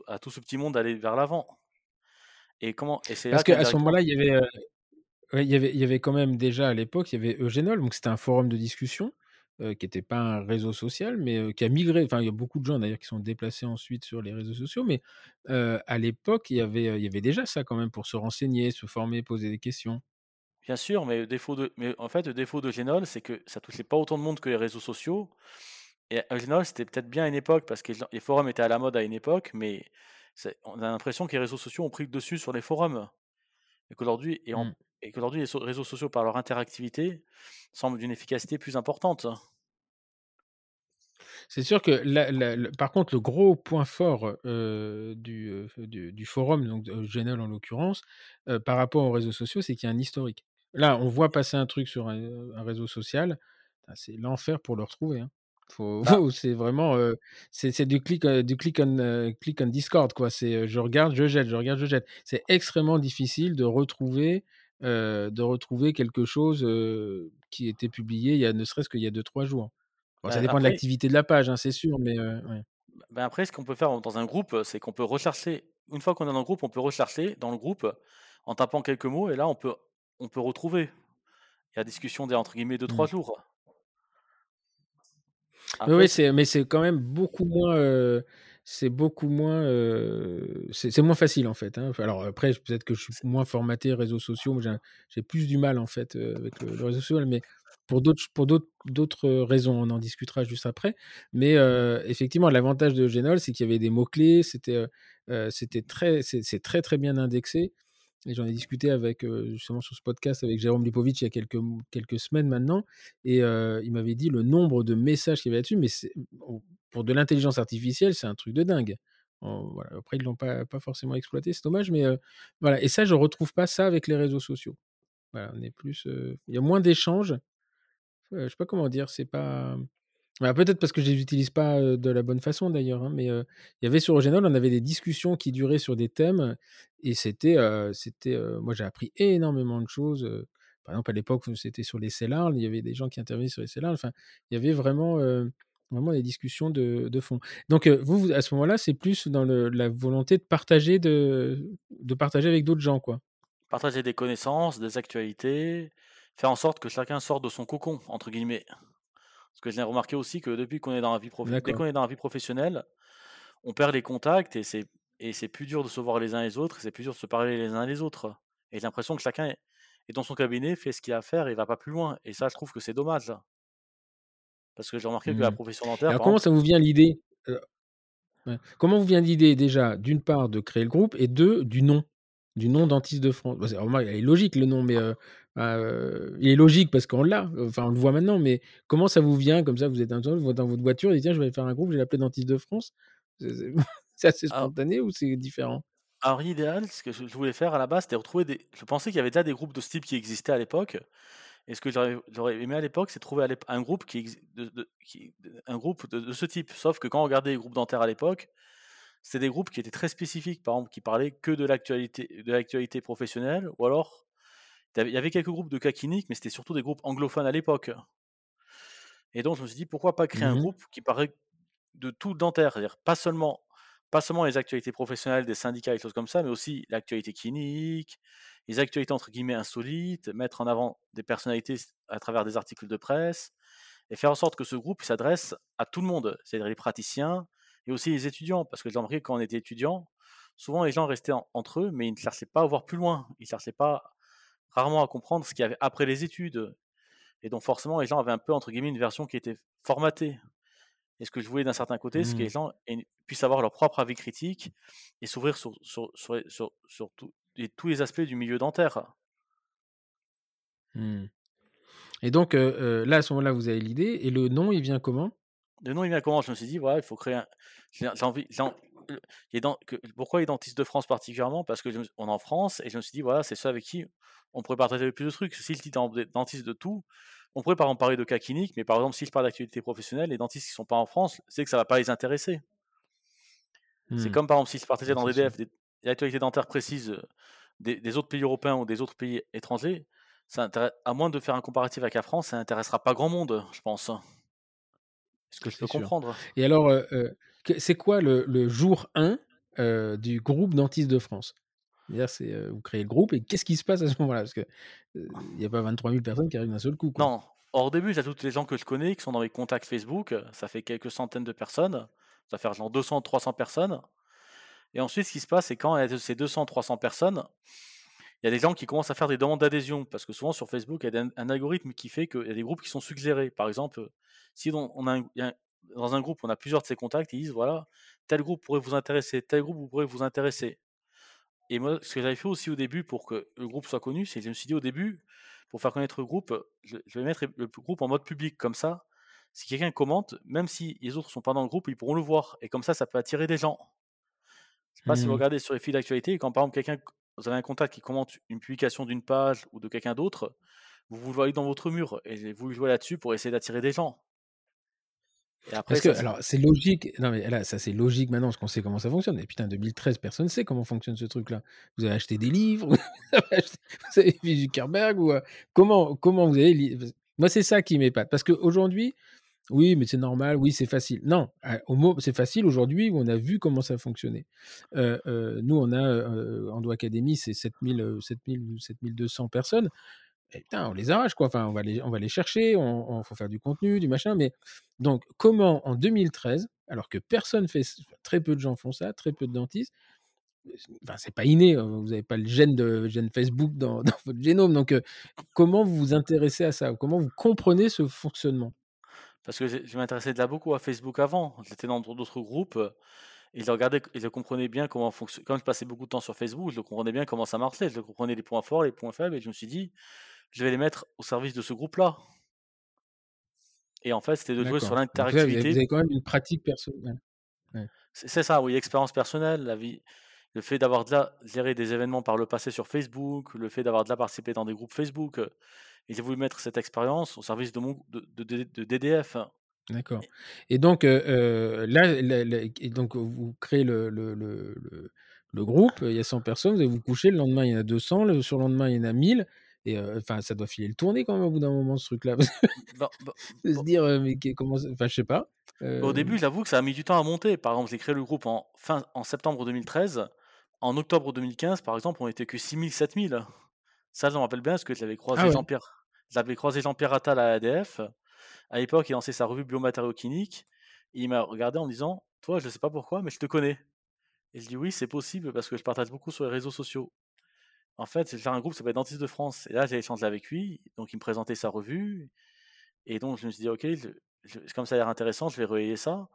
à tout ce petit monde d'aller vers l'avant. Parce qu'à ce moment-là, il y avait quand même déjà à l'époque, il y avait Eugenol, donc c'était un forum de discussion. Qui n'était pas un réseau social, mais qui a migré. Enfin, il y a beaucoup de gens d'ailleurs qui sont déplacés ensuite sur les réseaux sociaux, mais à l'époque, il y avait déjà ça quand même pour se renseigner, se former, poser des questions. Bien sûr, mais en fait, le défaut de Eugenol, c'est que ça ne touchait pas autant de monde que les réseaux sociaux. Et Eugenol, c'était peut-être bien à une époque, parce que les forums étaient à la mode à une époque, mais on a l'impression que les réseaux sociaux ont pris le dessus sur les forums. Et qu'aujourd'hui, les réseaux sociaux, par leur interactivité, semblent d'une efficacité plus importante. C'est sûr que, par contre, le gros point fort du forum, donc de Eugenol en l'occurrence, par rapport aux réseaux sociaux, c'est qu'il y a un historique. Là, on voit passer un truc sur un réseau social, c'est l'enfer pour le retrouver. Hein. C'est vraiment c'est du click on Discord, quoi. C'est je regarde, je jette, je regarde, je jette. C'est extrêmement difficile de retrouver. Quelque chose qui était publié ne serait-ce qu'il y a 2-3 jours. Bon, ça dépend de l'activité de la page, hein, c'est sûr. Mais, ouais. Après, ce qu'on peut faire dans un groupe, c'est qu'on peut rechercher. Une fois qu'on est dans le groupe, on peut rechercher dans le groupe en tapant quelques mots et là, on peut retrouver. Il y a discussion des entre guillemets 2-3 jours. Après, oui, mais c'est quand même beaucoup moins... c'est moins facile en fait, hein. Alors après peut-être que je suis moins formaté réseaux sociaux, j'ai plus du mal en fait avec le réseau social, mais pour d'autres raisons, on en discutera juste après, mais effectivement l'avantage de Eugenol, c'est qu'il y avait des mots-clés, c'est très très bien indexé, et j'en ai discuté avec justement sur ce podcast avec Jérôme Lipovitch il y a quelques semaines maintenant, et il m'avait dit le nombre de messages qu'il y avait là-dessus, mais pour de l'intelligence artificielle, c'est un truc de dingue. Voilà. Après, ils ne l'ont pas forcément exploité, c'est dommage, mais voilà. Et ça, je ne retrouve pas ça avec les réseaux sociaux. Voilà, on est plus... Il y a moins d'échanges. Je ne sais pas comment dire, c'est pas... Alors, peut-être parce que je ne les utilise pas de la bonne façon, d'ailleurs, hein, mais il y avait sur Eugenol, on avait des discussions qui duraient sur des thèmes, et moi, j'ai appris énormément de choses. Par exemple, à l'époque, c'était sur les cellules, il y avait des gens qui intervenaient sur les cellules. Enfin, il y avait vraiment des discussions de fond. Donc, vous, à ce moment-là, c'est plus dans la volonté de partager, de partager avec d'autres gens, quoi. Partager des connaissances, des actualités, faire en sorte que chacun sorte de son cocon, entre guillemets. Parce que j'ai remarqué aussi que depuis qu'on est dans la vie professionnelle, on perd les contacts et c'est plus dur de se voir les uns les autres, c'est plus dur de se parler les uns les autres. Et j'ai l'impression que chacun est dans son cabinet, fait ce qu'il a à faire et ne va pas plus loin. Et ça, je trouve que c'est dommage. Parce que j'ai remarqué que la profession dentaire... Alors comment ça vous vient l'idée? Comment vous vient l'idée déjà, d'une part, de créer le groupe et deux, du nom Dentiste de France? Il est logique le nom, mais il est logique parce qu'on l'a, enfin on le voit maintenant, mais comment ça vous vient comme ça? Vous êtes dans votre voiture et vous dites tiens, je vais faire un groupe, je vais l'appeler Dentiste de France. C'est assez spontané ou c'est différent? Alors l'idéal, ce que je voulais faire à la base, c'était retrouver Je pensais qu'il y avait déjà des groupes de ce type qui existaient à l'époque. Et ce que j'aurais aimé à l'époque, c'est trouver un groupe de ce type. Sauf que quand on regardait les groupes dentaires à l'époque, c'était des groupes qui étaient très spécifiques, par exemple, qui parlaient que de l'actualité professionnelle, ou alors, il y avait quelques groupes de cas cliniques, mais c'était surtout des groupes anglophones à l'époque. Et donc, je me suis dit, pourquoi pas créer un groupe qui parlait de tout le dentaire, c'est-à-dire pas seulement pas seulement les actualités professionnelles des syndicats et choses comme ça, mais aussi l'actualité clinique, les actualités entre guillemets insolites, mettre en avant des personnalités à travers des articles de presse, et faire en sorte que ce groupe s'adresse à tout le monde, c'est-à-dire les praticiens et aussi les étudiants, parce que j'ai remarqué quand on était étudiant, souvent les gens restaient entre eux, mais ils ne cherchaient pas à voir plus loin, ils ne cherchaient pas rarement à comprendre ce qu'il y avait après les études, et donc forcément les gens avaient un peu entre guillemets une version qui était formatée. Et ce que je voulais d'un certain côté, c'est que les gens puissent avoir leur propre avis critique et s'ouvrir sur tous les aspects du milieu dentaire. Et donc, là, à ce moment-là, vous avez l'idée. Et le nom, il vient comment ? Le nom, il vient comment ? Je me suis dit, voilà, il faut créer un... Pourquoi les dentistes de France particulièrement ? Parce qu'on est en France, et je me suis dit, voilà, c'est ceux avec qui on pourrait partager le plus de trucs. Si je dis dentiste de tout, on pourrait par exemple parler de cas cliniques, mais par exemple, si je parle d'actualité professionnelle, les dentistes qui ne sont pas en France, c'est que ça ne va pas les intéresser. C'est comme par exemple si je partageais dans DDF l'actualité dentaire précise des autres pays européens ou des autres pays étrangers, ça à moins de faire un comparatif avec la France, ça n'intéressera pas grand monde, je pense. Est-ce que je peux comprendre ? Et alors, c'est quoi le jour 1 du groupe Dentiste de France ? C'est-à-dire, vous créez le groupe, et qu'est-ce qui se passe à ce moment-là ? Parce qu'il n'y a pas 23 000 personnes qui arrivent d'un seul coup, quoi. Non, au début, j'ai toutes les gens que je connais, qui sont dans mes contacts Facebook, ça fait quelques centaines de personnes, ça fait genre 200-300 personnes. Et ensuite, ce qui se passe, c'est quand il y a ces 200-300 personnes, il y a des gens qui commencent à faire des demandes d'adhésion, parce que souvent sur Facebook, il y a un algorithme qui fait qu'il y a des groupes qui sont suggérés. Par exemple, si dans un groupe, on a plusieurs de ces contacts, ils disent, voilà, tel groupe pourrait vous intéresser, tel groupe pourrait vous intéresser. Et moi, ce que j'avais fait aussi au début pour que le groupe soit connu, c'est que je me suis dit au début, pour faire connaître le groupe, je vais mettre le groupe en mode public, comme ça, si quelqu'un commente, même si les autres ne sont pas dans le groupe, ils pourront le voir. Et comme ça peut attirer des gens. Je ne sais pas si vous regardez sur les fils d'actualité, quand par exemple, vous avez un contact qui commente une publication d'une page ou de quelqu'un d'autre, vous le voyez dans votre mur et vous jouez là-dessus pour essayer d'attirer des gens. Et après, alors, c'est logique. Non, mais là, ça, c'est logique maintenant, parce qu'on sait comment ça fonctionne. Et putain, 2013, personne ne sait comment fonctionne ce truc-là. Vous avez acheté des livres, vous avez vu Zuckerberg, ou comment vous avez... Moi, c'est ça qui m'épate. Parce qu'aujourd'hui, oui, mais c'est normal, oui, c'est facile. Non, c'est facile aujourd'hui, où on a vu comment ça fonctionnait. Nous, on a, Endo Academy, c'est 7200 personnes. Et putain, on les arrache, quoi. Enfin, on va les chercher, on faut faire du contenu, du machin. Mais donc, comment en 2013, alors que personne fait, très peu de gens font ça, très peu de dentistes, enfin, c'est pas inné, vous n'avez pas le gène Facebook dans votre génome. Donc, comment vous vous intéressez à ça? Comment vous comprenez ce fonctionnement? Parce que je m'intéressais déjà beaucoup à Facebook avant. J'étais dans d'autres groupes et je comprenais bien comment fonctionne. Comme je passais beaucoup de temps sur Facebook, je comprenais bien comment ça marchait. Je comprenais les points forts, les points faibles, et je me suis dit, je vais les mettre au service de ce groupe-là. Et en fait, c'était de jouer sur l'interactivité. Vous avez quand même une pratique personnelle. Ouais. C'est ça, oui, l'expérience personnelle, la vie, le fait d'avoir déjà géré des événements par le passé sur Facebook, le fait d'avoir déjà participé dans des groupes Facebook. Et j'ai voulu mettre cette expérience au service de DDF. D'accord. Et donc, vous créez le groupe, il y a 100 personnes, vous allez vous coucher, le lendemain, il y en a 200, le surlendemain, il y en a 1000. Et ça doit filer le tourner quand même au bout d'un moment, ce truc-là. Se dire, mais comment... Enfin, je sais pas. Au début, j'avoue que ça a mis du temps à monter. Par exemple, j'ai créé le groupe en septembre 2013. En octobre 2015, par exemple, on n'était que 6 000, 7 000. Ça, je me rappelle bien, parce que j'avais croisé Jean-Pierre Attal à ADF. À l'époque, il lançait sa revue Biomatériaux Cliniques. Il m'a regardé en me disant, toi, je ne sais pas pourquoi, mais je te connais. Et je dis, oui, c'est possible, parce que je partage beaucoup sur les réseaux sociaux. En fait, j'ai un groupe qui s'appelle Dentiste de France. Et là, j'ai échangé avec lui. Donc, il me présentait sa revue. Et donc, je me suis dit, OK, comme ça a l'air intéressant, je vais relayer ça.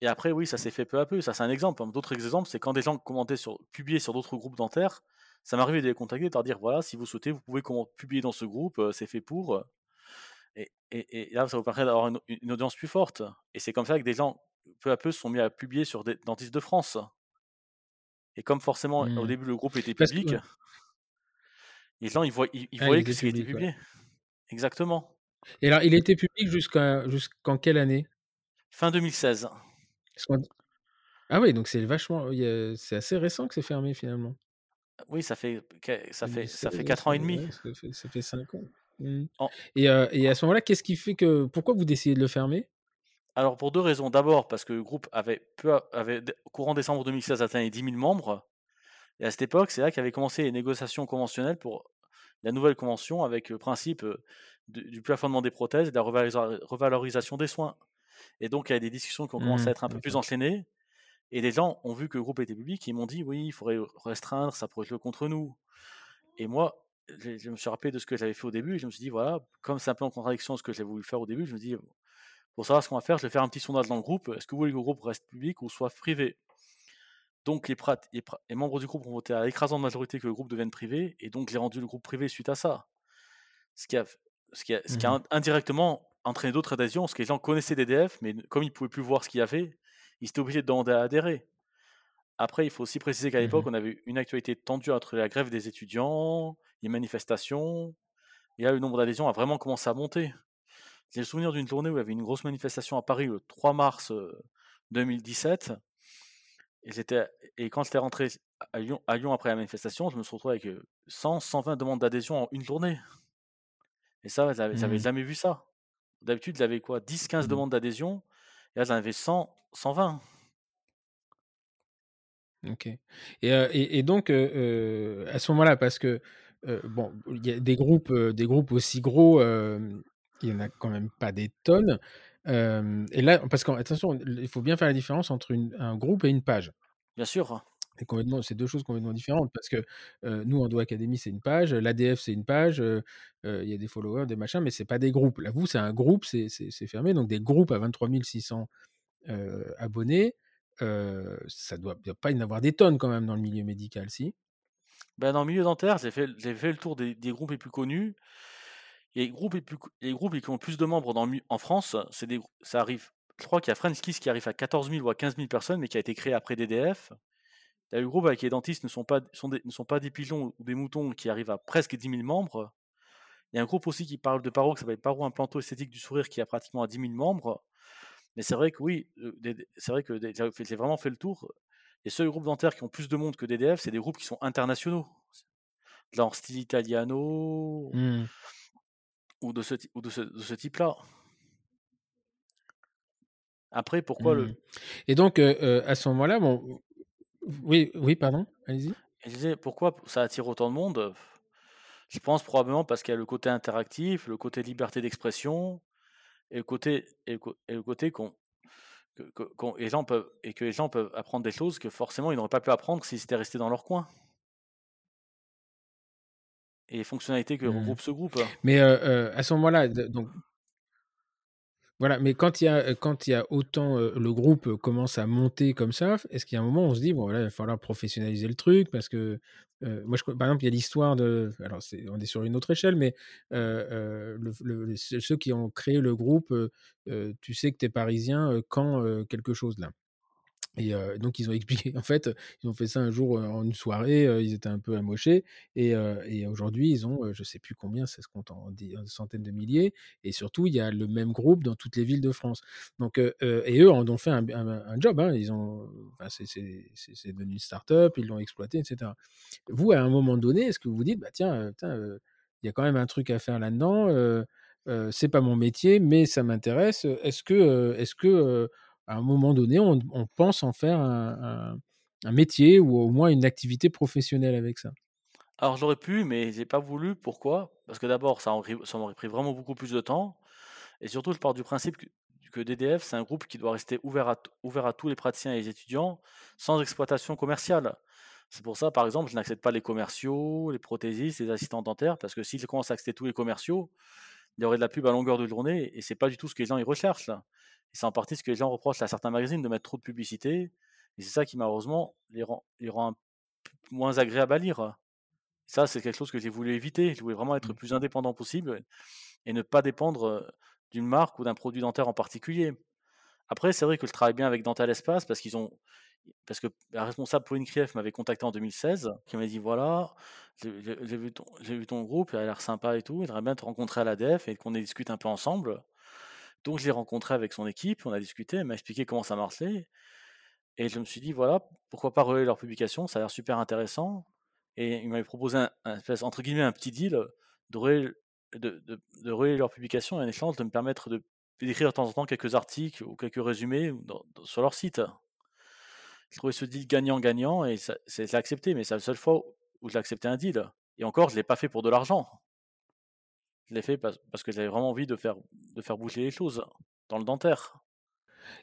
Et après, oui, ça s'est fait peu à peu. Ça, c'est un exemple. D'autres exemples, c'est quand des gens commentaient publiaient sur d'autres groupes dentaires, ça m'arrivait de les contacter, de leur dire, voilà, si vous souhaitez, vous pouvez publier dans ce groupe, c'est fait pour. Et là, ça vous permet d'avoir une audience plus forte. Et c'est comme ça que des gens, peu à peu, se sont mis à publier sur Dentistes de France. Et comme forcément, au début, le groupe était public, les gens, ils voyaient que c'était publié. Ouais. Exactement. Et alors, il était public jusqu'en quelle année ? Fin 2016. Ah oui, donc c'est vachement... C'est assez récent que c'est fermé, finalement. Oui, ça fait 4 ans et demi. Ça fait 5 ans. Et à ce moment-là, qu'est-ce qui fait que... Pourquoi vous décidez de le fermer ? Alors pour deux raisons. D'abord parce que le groupe avait courant décembre 2016 atteint les 10 000 membres. Et à cette époque, c'est là qu'avaient commencé les négociations conventionnelles pour la nouvelle convention avec le principe du plafonnement des prothèses et de la revalorisation des soins. Et donc, il y a des discussions qui ont commencé à être un peu plus enchaînées. Et les gens ont vu que le groupe était public. Ils m'ont dit, oui, il faudrait restreindre, ça pourrait être le contre nous. Et moi, je me suis rappelé de ce que j'avais fait au début. Et je me suis dit, voilà, comme c'est un peu en contradiction de ce que j'avais voulu faire au début, je me dis, pour savoir ce qu'on va faire, je vais faire un petit sondage dans le groupe. Est-ce que vous voulez que le groupe reste public ou soit privé ? Donc les membres du groupe ont voté à l'écrasante majorité que le groupe devienne privé, et donc j'ai rendu le groupe privé suite à ça. Ce qui a indirectement entraîné d'autres adhésions, parce que les gens connaissaient DDF, mais comme ils ne pouvaient plus voir ce qu'il y avait, ils étaient obligés de demander à adhérer. Après, il faut aussi préciser qu'à l'époque, on avait une actualité tendue entre la grève des étudiants, les manifestations, et là, le nombre d'adhésions a vraiment commencé à monter. J'ai le souvenir d'une journée où il y avait une grosse manifestation à Paris le 3 mars 2017, et quand j'étais rentré à Lyon après la manifestation, je me suis retrouvé avec 100-120 demandes d'adhésion en une journée. Et ça, j'avais jamais vu ça. D'habitude, j'avais quoi, 10-15 demandes d'adhésion, et là, j'en avais 100-120. Ok. Et donc, à ce moment-là, parce que, bon, il y a des groupes aussi gros, il n'y en a quand même pas des tonnes. Et là, parce qu'attention, il faut bien faire la différence entre un groupe et une page. Bien sûr. C'est deux choses complètement différentes parce que nous, Endo Academy, c'est une page, l'ADF, c'est une page, il y a des followers, des machins, mais ce n'est pas des groupes. Là, vous, c'est un groupe, c'est fermé. Donc, des groupes à 23 600 abonnés, ça ne doit pas y en avoir des tonnes quand même dans le milieu médical, si ? Ben, dans le milieu dentaire, j'ai fait le tour des groupes les plus connus. Les groupes qui ont le plus de membres en France, ça arrive. Je crois qu'il y a French Kiss qui arrive à 14 000 ou à 15 000 personnes, mais qui a été créé après DDF. Là, le groupe avec les dentistes ne sont pas des pigeons ou des moutons qui arrivent à presque 10 000 membres. Il y a un groupe aussi qui parle de Paro, qui s'appelle Paro Implanto esthétique du sourire, qui a pratiquement à 10 000 membres. Mais c'est vrai que oui, c'est vrai que j'ai vraiment fait le tour. Les seuls groupes dentaires qui ont plus de monde que DDF, c'est des groupes qui sont internationaux. Genre Style Italiano... Ou de ce type-là. Après, pourquoi Et donc, à ce moment-là, bon... Oui, pardon, allez-y. Je disais, pourquoi ça attire autant de monde ? Je pense probablement parce qu'il y a le côté interactif, le côté liberté d'expression, et le côté que les gens peuvent apprendre des choses que forcément ils n'auraient pas pu apprendre s'ils étaient restés dans leur coin. Et les fonctionnalités que regroupe ce groupe. Mais à ce moment-là, donc voilà. Mais quand il y a autant le groupe commence à monter comme ça, est-ce qu'il y a un moment où on se dit bon là, il va falloir professionnaliser le truc parce que moi, par exemple, il y a l'histoire de. Alors, on est sur une autre échelle, mais ceux qui ont créé le groupe, tu sais que t'es parisien quand quelque chose là. Et donc, ils ont expliqué, en fait, ils ont fait ça un jour en une soirée, ils étaient un peu amochés, et aujourd'hui, ils ont, je ne sais plus combien, ça se compte en centaines de milliers, et surtout, il y a le même groupe dans toutes les villes de France. Donc, et eux en ont fait un job, hein, ils ont, enfin, c'est devenu une start-up, ils l'ont exploité, etc. Vous, à un moment donné, est-ce que vous vous dites, bah, tiens, y a quand même un truc à faire là-dedans, c'est pas mon métier, mais ça m'intéresse, est-ce que à un moment donné, on pense en faire un métier ou au moins une activité professionnelle avec ça. Alors, j'aurais pu, mais je n'ai pas voulu. Pourquoi ? Parce que d'abord, ça m'aurait pris vraiment beaucoup plus de temps. Et surtout, je pars du principe que DDF, c'est un groupe qui doit rester ouvert à tous les praticiens et les étudiants sans exploitation commerciale. C'est pour ça, par exemple, je n'accepte pas les commerciaux, les prothésistes, les assistants dentaires, parce que si je commence à accepter tous les commerciaux, il y aurait de la pub à longueur de journée et ce n'est pas du tout ce que les gens ils recherchent, là. Et c'est en partie ce que les gens reprochent à certains magazines de mettre trop de publicité. Et c'est ça qui, malheureusement, les rend moins agréables à lire. Et ça, c'est quelque chose que j'ai voulu éviter. Je voulais vraiment être le plus indépendant possible et ne pas dépendre d'une marque ou d'un produit dentaire en particulier. Après, c'est vrai que je travaille bien avec Dentalespace parce que la responsable Pauline Krief m'avait contacté en 2016, qui m'a dit voilà, j'ai vu ton groupe, il a l'air sympa et tout, j'aimerais bien te rencontrer à l'ADF et qu'on y discute un peu ensemble. Donc je l'ai rencontré avec son équipe, on a discuté, elle m'a expliqué comment ça marchait, et je me suis dit voilà, pourquoi pas relayer leur publication, ça a l'air super intéressant, et il m'avait proposé un espèce, entre guillemets, un petit deal de relayer leur publication et en échange de me permettre de d'écrire de temps en temps quelques articles ou quelques résumés sur leur site. J'ai trouvé ce deal gagnant-gagnant et je l'ai accepté, mais c'est la seule fois où j'ai accepté un deal. Et encore, je ne l'ai pas fait pour de l'argent. Je l'ai fait parce que j'avais vraiment envie de faire bouger les choses dans le dentaire.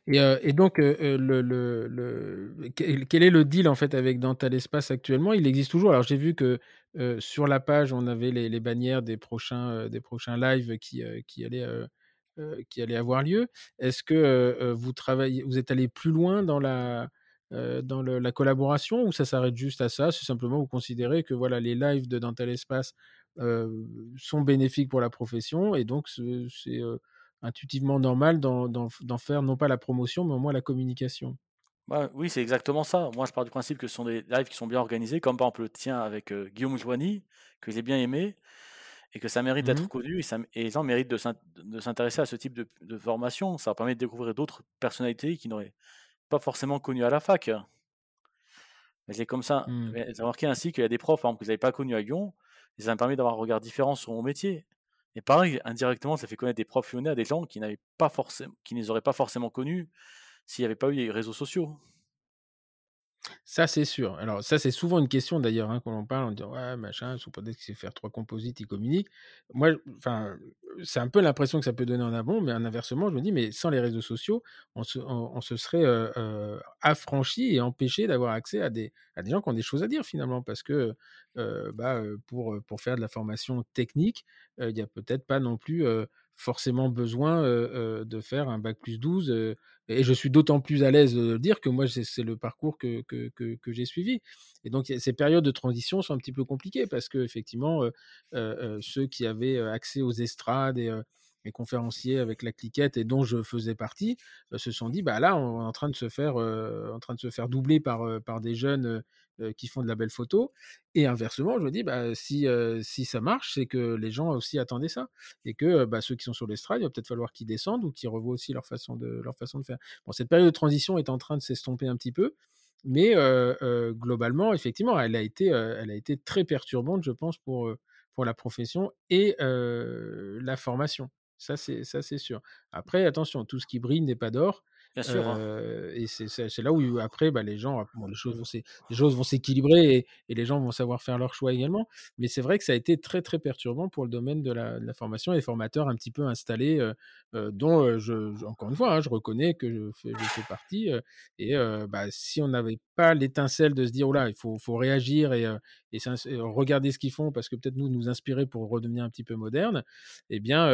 Et donc, quel est le deal en fait avec Dentalespace actuellement? Il existe toujours. Alors, j'ai vu que sur la page, on avait les bannières des prochains lives qui allaient avoir lieu. Est-ce que vous êtes allé plus loin dans la collaboration, ou ça s'arrête juste à ça? C'est simplement vous considérez que voilà, les lives de Dentalespace sont bénéfiques pour la profession, et donc c'est intuitivement normal d'en faire non pas la promotion, mais au moins la communication. Bah, oui, c'est exactement ça. Moi, je pars du principe que ce sont des lives qui sont bien organisés, comme par exemple le tien avec Guillaume Jouani, que j'ai bien aimé, et que ça mérite d'être connu, et les gens méritent de s'intéresser à ce type de formation. Ça permet de découvrir d'autres personnalités qui n'auraient pas forcément connues à la fac. Mais c'est comme ça. J'ai remarqué ainsi qu'il y a des profs, par exemple, que je n'avais pas connus à Lyon, et ça m'a permis d'avoir un regard différent sur mon métier. Et pareil, indirectement, ça fait connaître des profs lyonnais à des gens qui ne les auraient pas forcément connus s'il n'y avait pas eu les réseaux sociaux. Ça, c'est sûr. Alors, ça, c'est souvent une question, d'ailleurs, quand on parle, on dit « Ouais, machin, sous-prétexte qu'il sait faire trois composites, il communique. » Moi, c'est un peu l'impression que ça peut donner en amont, mais inversement, je me dis « Mais sans les réseaux sociaux, on se serait affranchi et empêché d'avoir accès à des gens qui ont des choses à dire, finalement, parce que pour faire de la formation technique, il n'y a peut-être pas non plus... forcément besoin de faire un bac plus 12 et je suis d'autant plus à l'aise de le dire que moi c'est le parcours que j'ai suivi, et donc ces périodes de transition sont un petit peu compliquées parce que effectivement ceux qui avaient accès aux estrades et les conférenciers avec la cliquette et dont je faisais partie se sont dit bah là on est en train de se faire doubler par des jeunes qui font de la belle photo, et inversement je me dis bah si ça marche c'est que les gens aussi attendaient ça et que ceux qui sont sur l'estrade il va peut-être falloir qu'ils descendent ou qu'ils revoient aussi leur façon de faire. Bon, cette période de transition est en train de s'estomper un petit peu, mais globalement effectivement elle a été très perturbante je pense pour la profession et la formation. Ça, c'est sûr. Après, attention, tout ce qui brille n'est pas d'or. Bien sûr. Et c'est là où, après, les gens, les choses vont s'équilibrer et les gens vont savoir faire leur choix également. Mais c'est vrai que ça a été très, très perturbant pour le domaine de la formation et les formateurs un petit peu installés, dont, encore une fois, je reconnais que je fais partie. Si on n'avait pas l'étincelle de se dire, oh là, il faut réagir et regarder ce qu'ils font parce que peut-être nous inspirer pour redevenir un petit peu moderne, eh bien,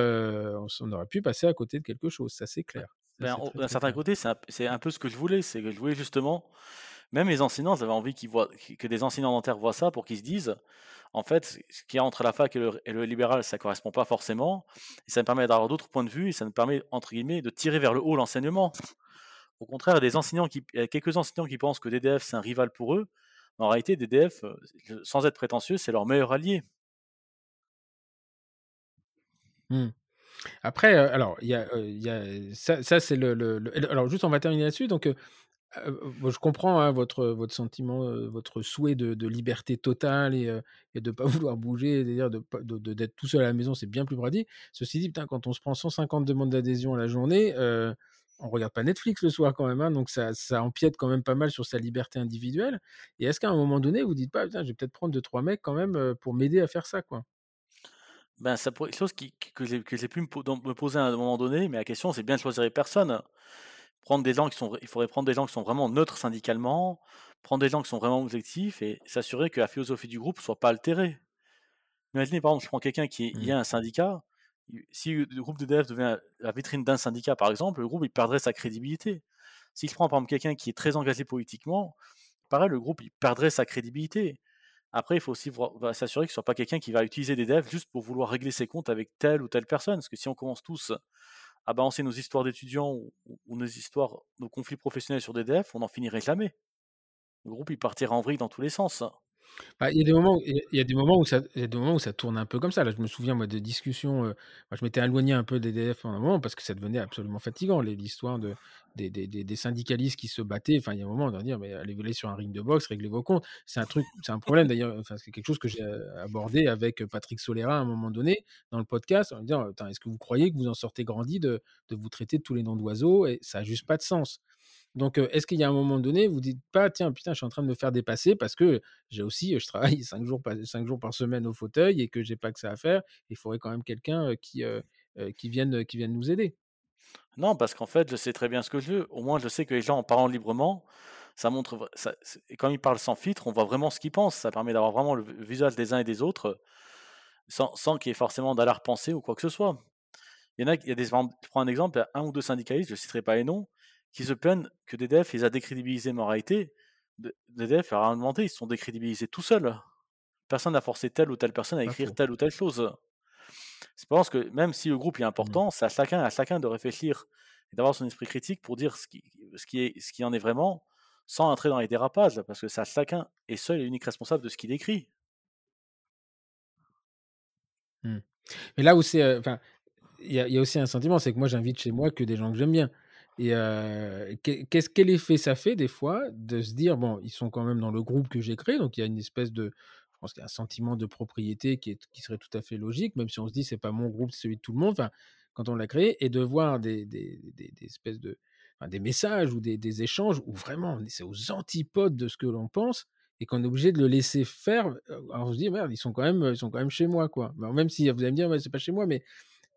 on aurait pu passer à côté de quelque chose. Ça, c'est clair. D'un certain côté, c'est un peu ce que je voulais. C'est que je voulais justement, même les enseignants, j'avais envie que des enseignants dentaires voient ça pour qu'ils se disent, en fait, ce qu'il y a entre la fac et le libéral, ça ne correspond pas forcément. Et ça me permet d'avoir d'autres points de vue et ça me permet, entre guillemets, de tirer vers le haut l'enseignement. Au contraire, il y a quelques enseignants qui pensent que DDF, c'est un rival pour eux. En réalité, DDF, sans être prétentieux, c'est leur meilleur allié. Après, alors, il y a ça c'est le. Alors, juste, on va terminer là-dessus. Donc, je comprends votre sentiment, votre souhait de liberté totale et de ne pas vouloir bouger, c'est-à-dire d'être tout seul à la maison, c'est bien plus pratique. Ceci dit, putain, quand on se prend 150 demandes d'adhésion à la journée, on ne regarde pas Netflix le soir quand même, donc ça empiète quand même pas mal sur sa liberté individuelle. Et est-ce qu'à un moment donné, vous ne dites pas, putain, je vais peut-être prendre 2-3 mecs quand même pour m'aider à faire ça, quoi? Ben, ça pourrait être quelque chose que j'ai pu me poser à un moment donné, mais la question, c'est bien de choisir les personnes. Il faudrait prendre des gens qui sont vraiment neutres syndicalement, prendre des gens qui sont vraiment objectifs et s'assurer que la philosophie du groupe ne soit pas altérée. Imaginez, par exemple, je prends quelqu'un qui est un syndicat. Si le groupe DDF devient la vitrine d'un syndicat, par exemple, le groupe il perdrait sa crédibilité. Si je prends, par exemple, quelqu'un qui est très engagé politiquement, pareil, le groupe il perdrait sa crédibilité. Après, il faut aussi s'assurer que ce ne soit pas quelqu'un qui va utiliser des devs juste pour vouloir régler ses comptes avec telle ou telle personne. Parce que si on commence tous à balancer nos histoires d'étudiants ou nos conflits professionnels sur des devs, on n'en finirait jamais. Le groupe, il partira en vrille dans tous les sens. Bah, il y a des moments où ça tourne un peu comme ça. Là, je me souviens moi de discussions. Moi, je m'étais éloigné un peu des DF pendant un moment parce que ça devenait absolument fatigant. L'histoire des syndicalistes qui se battaient. Enfin, il y a un moment on doit dire mais allez voler sur un ring de boxe, réglez vos comptes. C'est un truc, c'est un problème d'ailleurs. Enfin, c'est quelque chose que j'ai abordé avec Patrick Solera à un moment donné dans le podcast. En disant, putain, est-ce que vous croyez que vous en sortez grandi de vous traiter de tous les noms d'oiseaux? Et ça n'a juste pas de sens. Donc, est-ce qu'il y a un moment donné, vous dites pas, tiens, putain, je suis en train de me faire dépasser parce que j'ai aussi, je travaille 5 jours par semaine au fauteuil et que j'ai pas que ça à faire. Il faudrait quand même quelqu'un qui vienne nous aider. Non, parce qu'en fait, je sais très bien ce que je veux. Au moins, je sais que les gens, en parlant librement, ça montre. Et quand ils parlent sans filtre, on voit vraiment ce qu'ils pensent. Ça permet d'avoir vraiment le visage des uns et des autres sans qu'il y ait forcément d'arrière-pensée ou quoi que ce soit. Je prends un exemple, il y a un ou deux syndicalistes, je ne citerai pas les noms, qui se plaignent que DDF les a décrédibilisés, mais en réalité, DDF leur a rien demandé, ils se sont décrédibilisés tout seuls. Personne n'a forcé telle ou telle personne à écrire telle ou telle chose. Je pense que même si le groupe est important, c'est à chacun de réfléchir et d'avoir son esprit critique pour dire ce qui en est vraiment, sans entrer dans les dérapages, parce que c'est à chacun et seul et unique responsable de ce qu'il écrit. Mais là où c'est... Il y a aussi un sentiment, c'est que moi, j'invite chez moi que des gens que j'aime bien. Et quel effet ça fait des fois de se dire, bon, ils sont quand même dans le groupe que j'ai créé, donc il y a une espèce de, je pense qu'il y a un sentiment de propriété qui serait tout à fait logique, même si on se dit, c'est pas mon groupe, c'est celui de tout le monde, enfin, quand on l'a créé, et de voir des espèces de, enfin, des messages ou des échanges où vraiment, c'est aux antipodes de ce que l'on pense, et qu'on est obligé de le laisser faire, alors on se dit, merde, ils sont quand même chez moi, quoi. Alors, même si vous allez me dire, c'est pas chez moi, mais...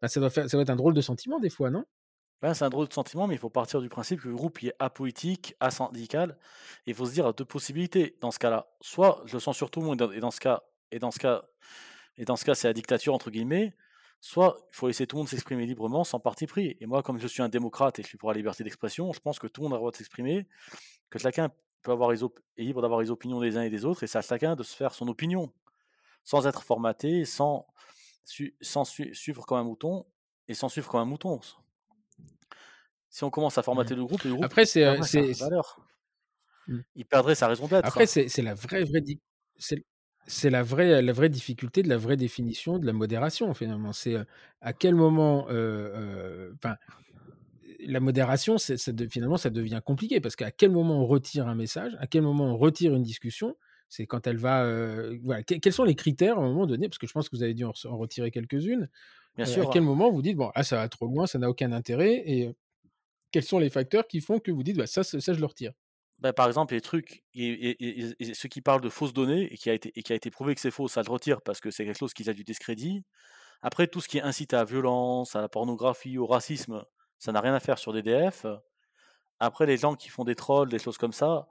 Ça doit être un drôle de sentiment des fois, non? C'est un drôle de sentiment, mais il faut partir du principe que le groupe il est apolitique, asyndical, et il faut se dire à deux possibilités dans ce cas-là. Soit je le sens sur tout le monde, et dans ce cas, c'est la dictature entre guillemets. Soit il faut laisser tout le monde s'exprimer librement, sans parti pris. Et moi, comme je suis un démocrate et je suis pour la liberté d'expression, je pense que tout le monde a le droit de s'exprimer, que chacun est libre d'avoir les opinions des uns et des autres, et c'est à chacun de se faire son opinion, sans être formaté, sans suivre comme un mouton et sans suivre comme un mouton. Si on commence à formater le groupe après, c'est valeur. Il perdrait sa raison d'être. Après, c'est la vraie difficulté de la vraie définition de la modération, finalement. C'est à quel moment... la modération, finalement, ça devient compliqué parce qu'à quel moment on retire un message, à quel moment on retire une discussion. C'est quand elle va... voilà. Quels sont les critères à un moment donné? Parce que je pense que vous avez dû en retirer quelques-unes. Bien sûr. À quel moment vous dites, ça va trop loin, ça n'a aucun intérêt. Et quels sont les facteurs qui font que vous dites, ça je le retire? Par exemple, les trucs, et ceux qui parlent de fausses données et qui a été prouvé que c'est faux, ça le retire parce que c'est quelque chose qui a du discrédit. Après, tout ce qui incite à la violence, à la pornographie, au racisme, ça n'a rien à faire sur DDF. Après, les gens qui font des trolls, des choses comme ça...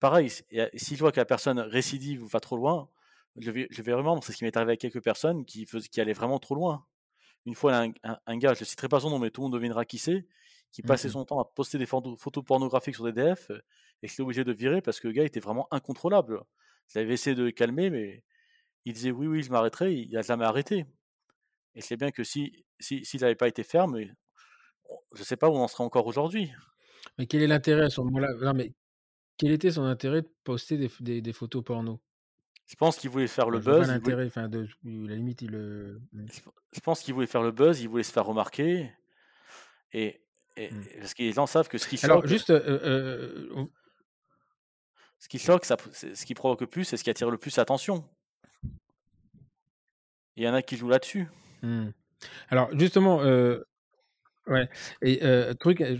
Pareil, si je vois que la personne récidive ou va trop loin, je vais vraiment, c'est ce qui m'est arrivé avec quelques personnes qui allaient vraiment trop loin. Une fois, un gars, je ne citerai pas son nom, mais tout le monde devinera qui c'est, qui passait son temps à poster des photos pornographiques sur DDF et je l'ai obligé de virer parce que le gars était vraiment incontrôlable. Je l'avais essayé de le calmer, mais il disait oui, je m'arrêterai, il n'a jamais arrêté. Et c'est bien que s'il n'avait pas été ferme, je ne sais pas où on en serait encore aujourd'hui. Mais quel est l'intérêt à ce moment-là? Non, mais... Quel était son intérêt de poster des photos porno? Je pense qu'il voulait faire le buzz. Je pense qu'il voulait faire le buzz, il voulait se faire remarquer. Parce que les gens savent que ce qui choque... Alors, juste... Ce qui choque, ce qui provoque le plus, c'est ce qui attire le plus l'attention. Il y en a qui jouent là-dessus. Alors, justement... Ouais, et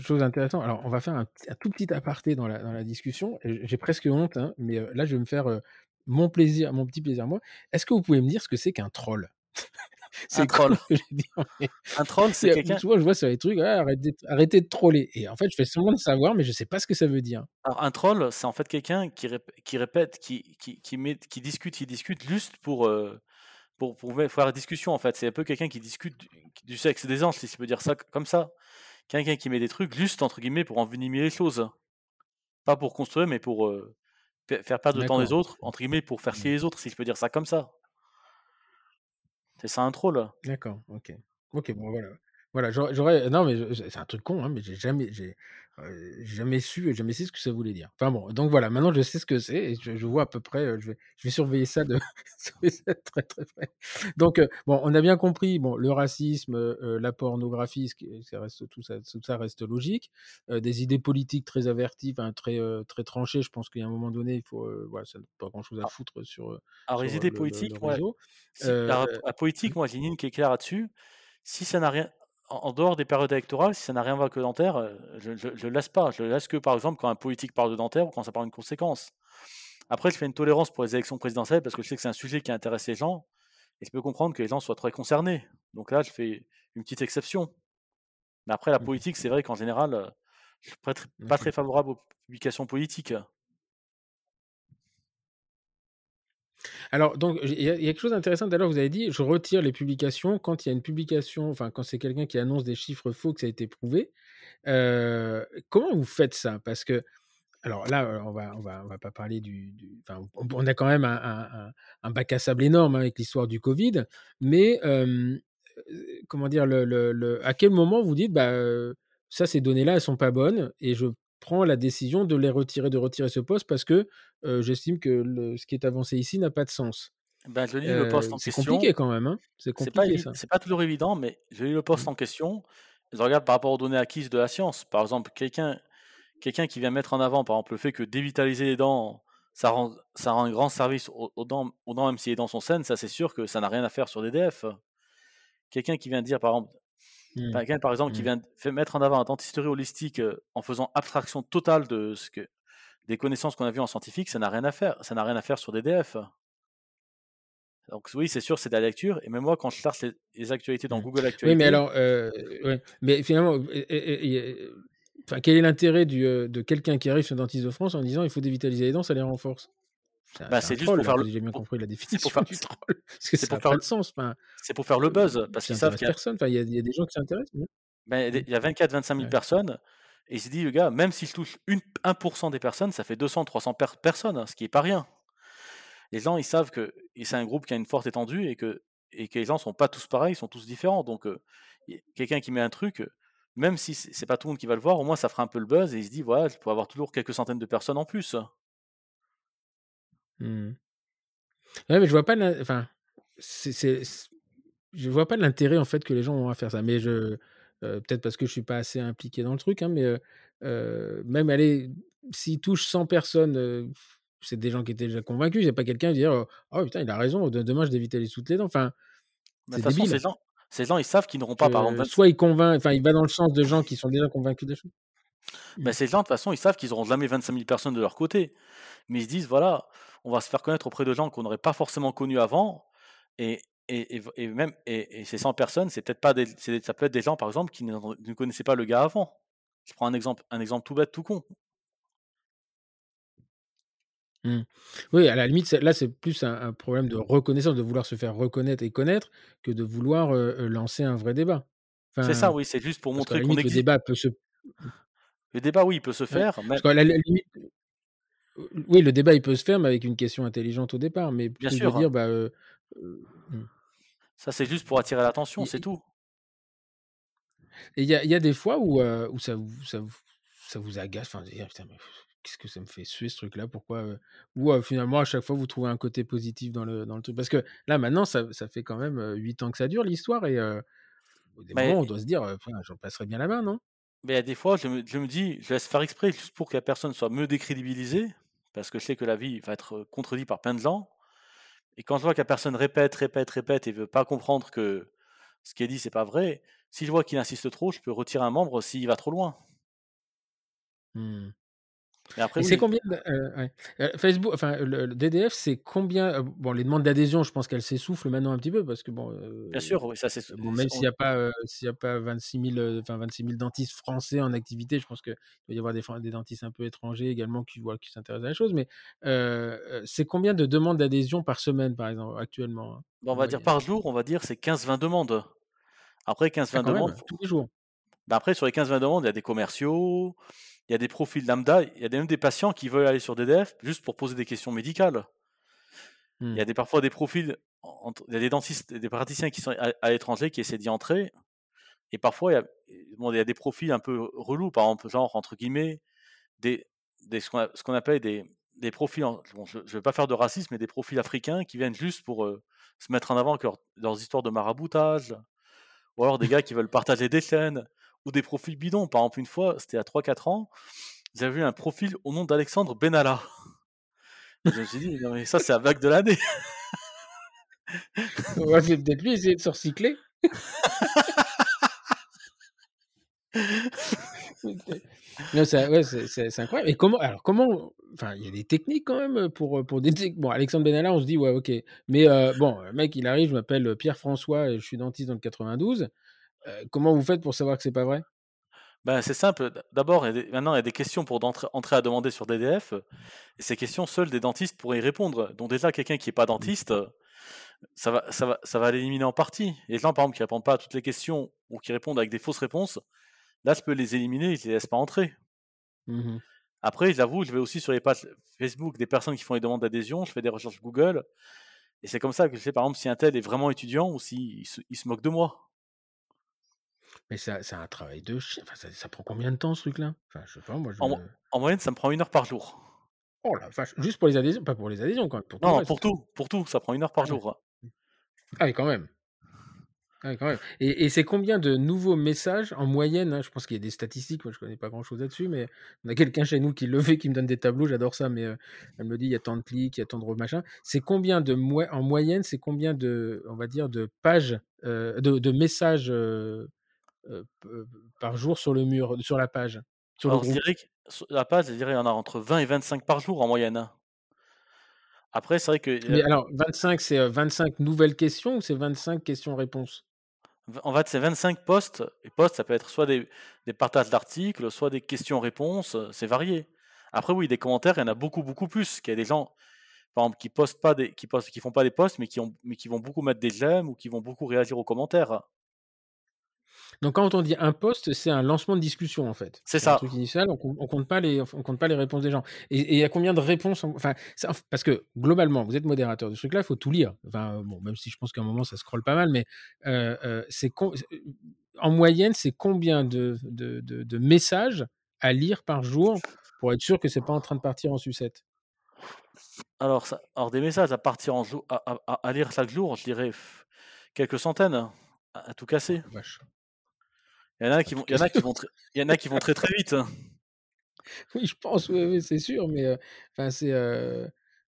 chose intéressante. Alors, on va faire un tout petit aparté dans la discussion. J'ai presque honte, hein, mais là, je vais me faire mon petit plaisir, moi. Est-ce que vous pouvez me dire ce que c'est qu'un troll? Un troll, c'est quelqu'un. Souvent, je vois sur les trucs, arrêtez de troller. Et en fait, je fais semblant de savoir, mais je sais pas ce que ça veut dire. Alors, un troll, c'est en fait quelqu'un qui discute juste pour faire la discussion, en fait. C'est un peu quelqu'un qui discute du sexe des anges, si je peux dire ça comme ça. Quelqu'un qui met des trucs juste, entre guillemets, pour envenimer les choses. Pas pour construire, mais pour faire perdre le temps des autres, entre guillemets, pour faire chier les autres, si je peux dire ça comme ça. C'est ça un troll. D'accord, ok. Ok, bon, voilà. Voilà, j'aurais. Non, mais c'est un truc con, hein, mais j'ai jamais su ce que ça voulait dire. Enfin bon, donc voilà, maintenant je sais ce que c'est et je vois à peu près. Je vais surveiller ça de très très près. Donc bon, on a bien compris. Bon, le racisme, la pornographie, tout ça reste logique. Des idées politiques très averties, hein, très tranchées. Je pense qu'à un moment donné, il faut. Voilà, ça n'a pas grand chose à foutre sur. Alors sur les idées politiques, le réseau. Ouais. La politique, moi, j'ai une ligne qui est claire là-dessus. Si ça n'a rien. En dehors des périodes électorales, si ça n'a rien à voir que dentaire, je lasse pas. Je lasse que, par exemple, quand un politique parle de dentaire ou quand ça parle d'une conséquence. Après, je fais une tolérance pour les élections présidentielles parce que je sais que c'est un sujet qui intéresse les gens et je peux comprendre que les gens soient très concernés. Donc là, je fais une petite exception. Mais après, la politique, c'est vrai qu'en général, je suis pas très favorable aux publications politiques. Alors, donc, il y a quelque chose d'intéressant. D'ailleurs, vous avez dit, je retire les publications quand il y a une publication, enfin, quand c'est quelqu'un qui annonce des chiffres faux, que ça a été prouvé. Comment vous faites ça ? Parce que, alors là, on va pas parler on a quand même un bac à sable énorme, hein, avec l'histoire du Covid, mais, comment dire, à quel moment vous dites, ça, ces données-là, elles sont pas bonnes, et je prend la décision de les retirer, ce poste parce que j'estime que ce qui est avancé ici n'a pas de sens. Ben, je lis le poste en question. C'est compliqué quand même. Hein, c'est compliqué, ça. C'est pas toujours évident, mais je lis le poste en question. Je regarde par rapport aux données acquises de la science. Par exemple, quelqu'un qui vient mettre en avant, par exemple, le fait que dévitaliser les dents, ça rend un grand service aux dents, même si les dents sont saines, ça c'est sûr que ça n'a rien à faire sur des DF. Quelqu'un qui vient dire, par exemple, qui vient mettre en avant un dentisterie holistique en faisant abstraction totale de des connaissances qu'on a vues en scientifique, ça n'a rien à faire. Ça n'a rien à faire sur des DF. Donc oui, c'est sûr, c'est de la lecture. Et même moi, quand je cherche les actualités dans Google Actualités... Oui, mais alors... Mais finalement, quel est l'intérêt de quelqu'un qui arrive sur Dentiste de France en disant « il faut dévitaliser les dents, ça les renforce ». C'est juste pour faire le buzz. J'ai bien compris la définition du troll. Parce que ça n'a pas de sens. C'est pour faire le buzz. Parce qu'ils savent qu'il y a personne. Il y a des gens qui s'intéressent. Il y a 24-25 000 personnes. Et il se dit, le gars, même si je touche 1% des personnes, ça fait 200-300 personnes, ce qui n'est pas rien. Les gens, ils savent que c'est un groupe qui a une forte étendue et que les gens ne sont pas tous pareils, ils sont tous différents. Donc, quelqu'un qui met un truc, même si ce n'est pas tout le monde qui va le voir, au moins ça fera un peu le buzz. Et il se dit, voilà, je pourrais avoir toujours quelques centaines de personnes en plus. Ouais, mais je vois pas je vois pas l'intérêt en fait que les gens ont à faire ça, mais peut-être parce que je suis pas assez impliqué dans le truc, hein, mais même aller s'ils touchent 100 personnes, c'est des gens qui étaient déjà convaincus, il n'y a pas quelqu'un qui va dire oh putain il a raison, demain je dévitalise toutes les dents, c'est débile. Façon, ces gens ils savent qu'ils n'auront pas par exemple soit ils convainquent, enfin il va dans le sens de gens qui sont déjà convaincus des choses. Ces gens de toute façon ils savent qu'ils n'auront jamais 25 000 personnes de leur côté, mais ils se disent voilà, on va se faire connaître auprès de gens qu'on n'aurait pas forcément connus avant, et ces 100 personnes, c'est peut-être pas ça peut être des gens par exemple qui ne connaissaient pas le gars avant. Je prends un exemple tout bête, tout con. Oui, à la limite, là, c'est plus un problème de reconnaissance, de vouloir se faire reconnaître et connaître, que de vouloir lancer un vrai débat. Enfin, c'est ça, oui, c'est juste pour montrer qu'on existe. Le débat, oui, il peut se faire. Ouais, mais... Oui, le débat, il peut se faire, mais avec une question intelligente au départ. Mais bien sûr. Je veux dire, ça, c'est juste pour attirer l'attention, c'est tout. Et il y a des fois où ça vous agace. Enfin, putain, mais qu'est-ce que ça me fait suer, ce truc-là ? Pourquoi finalement, à chaque fois, vous trouvez un côté positif dans le truc. Parce que là, maintenant, ça fait quand même 8 ans que ça dure, l'histoire. Et au moment, on doit se dire, j'en passerai bien la main, non ? Mais à des fois, je me dis, je laisse faire exprès juste pour que la personne soit me décrédibilisée, parce que je sais que la vie va être contredite par plein de gens. Et quand je vois que la personne répète et ne veut pas comprendre que ce qui est dit, c'est pas vrai, si je vois qu'il insiste trop, je peux retirer un membre s'il va trop loin. Et c'est combien Facebook, le DDF, c'est combien les demandes d'adhésion, je pense qu'elles s'essoufflent maintenant un petit peu parce que bien sûr, oui, ça c'est même s'il n'y a pas 26 000 dentistes français en activité, je pense que il doit y avoir des dentistes un peu étrangers également qui s'intéressent à la chose. Mais c'est combien de demandes d'adhésion par semaine, par exemple, actuellement, hein, on va dire par jour, on va dire c'est 15-20 demandes. Après 15-20 demandes tous les jours. Après sur les 15-20 demandes, il y a des commerciaux. Il y a des profils lambda, il y a même des patients qui veulent aller sur DDF juste pour poser des questions médicales. Il y a parfois des profils, il y a des dentistes, des praticiens qui sont à l'étranger qui essaient d'y entrer. Et parfois, il y a des profils un peu relous, par exemple, genre, entre guillemets, ce qu'on appelle des profils, je ne vais pas faire de racisme, mais des profils africains qui viennent juste pour se mettre en avant avec leurs histoires de maraboutage, ou alors des gars qui veulent partager des chaînes, ou des profils bidons. Par exemple, une fois, c'était à 3-4 ans, j'avais vu un profil au nom d'Alexandre Benalla. Et je me suis dit, non, mais ça, c'est la vague de l'année. On va peut-être lui essayer de se recycler. Non, ça, ouais, c'est incroyable. Et comment, enfin, il y a des techniques quand même pour détecter. Bon, Alexandre Benalla, on se dit ouais, ok. Mais bon, le mec, il arrive. Je m'appelle Pierre-François et je suis dentiste dans le 92. Comment vous faites pour savoir que c'est pas vrai? Ben, c'est simple. D'abord, maintenant, il y a des questions pour entrer à demander sur DDF. Et ces questions, seuls des dentistes pourraient y répondre. Donc déjà, quelqu'un qui n'est pas dentiste, ça va l'éliminer en partie. Et les gens, par exemple, qui ne répondent pas à toutes les questions ou qui répondent avec des fausses réponses, là, je peux les éliminer, je ne les laisse pas entrer. Mmh. Après, j'avoue, je vais aussi sur les pages Facebook des personnes qui font les demandes d'adhésion, je fais des recherches Google, et c'est comme ça que je sais, par exemple, si un tel est vraiment étudiant ou s'il se moque de moi. Mais ça, c'est un travail de chien. Enfin, ça prend combien de temps, ce truc-là? Enfin, je sais pas, moi, en moyenne, ça me prend 1 heure par jour. Oh la vache, juste pour les adhésions, pas pour les adhésions, quand même. Pour non, pour tout, ça prend 1 heure par jour. Ah oui, quand même. Ouais, quand même. Et c'est combien de nouveaux messages en moyenne, hein, je pense qu'il y a des statistiques, moi je ne connais pas grand chose là-dessus, mais on a quelqu'un chez nous qui le fait, qui me donne des tableaux, j'adore ça, mais elle me dit il y a tant de clics, il y a tant de machin. C'est combien de en moyenne, c'est combien de, on va dire, de pages, de messages par jour sur le mur, sur la page, sur le groupe. Je dirais que la page, je dirais il y en a entre 20 et 25 par jour en moyenne. Après, c'est vrai que. Mais alors, 25, c'est 25 nouvelles questions ou c'est 25 questions-réponses? En fait, c'est 25 posts. Et posts, ça peut être soit des partages d'articles, soit des questions-réponses. C'est varié. Après, oui, des commentaires, il y en a beaucoup, beaucoup plus. Il y a des gens, par exemple, qui font pas des posts, mais qui vont beaucoup mettre des j'aime ou qui vont beaucoup réagir aux commentaires. Donc, quand on dit un post, c'est un lancement de discussion, en fait. C'est ça. Un truc initial, on compte pas les réponses des gens. Et il y a combien de réponses? Enfin, parce que, globalement, vous êtes modérateur de ce truc-là, il faut tout lire. Enfin, bon, même si je pense qu'à un moment, ça scrolle pas mal, mais en moyenne, c'est combien de messages à lire par jour pour être sûr que c'est pas en train de partir en sucette? Alors, des messages à partir à lire chaque jour, je dirais quelques centaines à tout casser. Vache. Il y en a qui vont très très vite. Oui, je pense, oui, c'est sûr, mais enfin c'est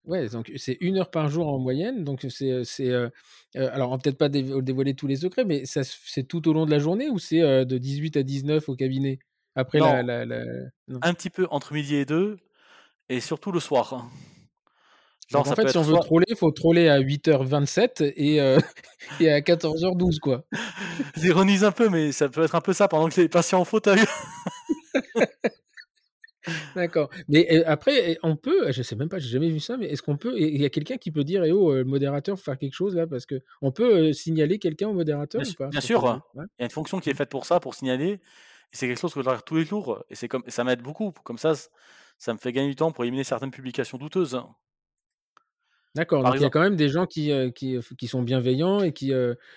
ouais, donc c'est 1 heure par jour en moyenne, donc c'est alors on va peut-être pas dévoiler tous les secrets, mais ça c'est tout au long de la journée ou c'est de 18 à 19 au cabinet après non. Non. Un petit peu entre midi et 2 et surtout le soir. Genre, en fait, si on veut troller, il faut troller à 8h27 et à 14h12, quoi. J'ironise un peu, mais ça peut être un peu ça pendant que les patients en fauteuil. D'accord. Mais après, on peut, je sais même pas, j'ai jamais vu ça, mais est-ce qu'on peut, il y a quelqu'un qui peut dire, eh oh, le modérateur, faut faire quelque chose là, parce que on peut signaler quelqu'un au modérateur ou pas? Bien sûr. Ouais. Il y a une fonction qui est faite pour ça, pour signaler. Et c'est quelque chose que je regarde tous les jours, et ça m'aide beaucoup. Comme ça, ça me fait gagner du temps pour éliminer certaines publications douteuses. D'accord, donc il y a quand même des gens qui sont bienveillants et qui...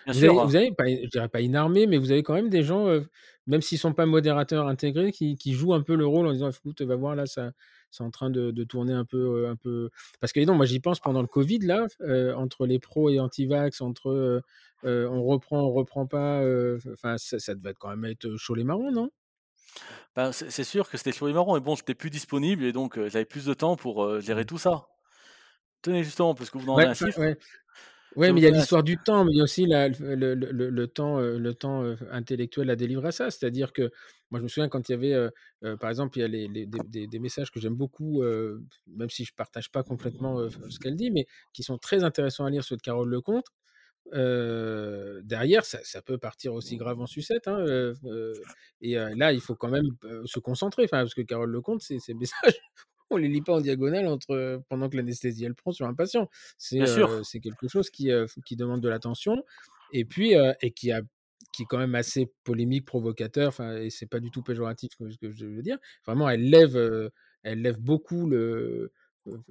Vous avez pas, je dirais pas une armée, mais vous avez quand même des gens, même s'ils ne sont pas modérateurs intégrés, qui jouent un peu le rôle en disant, écoute, va voir, là, ça, c'est en train de tourner un peu... Parce que, moi, j'y pense pendant le Covid, là, entre les pros et anti-vax, entre on reprend pas... ça devait quand même être chaud les marrons, non? Ben, c'est sûr que c'était chaud les marrons, mais bon, j'étais plus disponible et donc j'avais plus de temps pour gérer tout ça. Tenez, justement, parce que vous en avez un chiffre. Ouais. Oui, mais il y a l'histoire du temps, mais il y a aussi le temps intellectuel à délivrer à ça. C'est-à-dire que, moi, je me souviens quand il y avait, par exemple, il y a des messages que j'aime beaucoup, même si je ne partage pas complètement ce qu'elle dit, mais qui sont très intéressants à lire, ceux de Carole Lecomte. Derrière, ça peut partir aussi grave en sucette. Hein, et là, il faut quand même se concentrer, parce que Carole Lecomte, ces messages... On ne les lit pas en diagonale pendant que l'anesthésie, elle prend sur un patient. C'est quelque chose qui demande de l'attention et puis qui est quand même assez polémique, provocateur, et ce n'est pas du tout péjoratif ce que je veux dire. Vraiment, elle lève beaucoup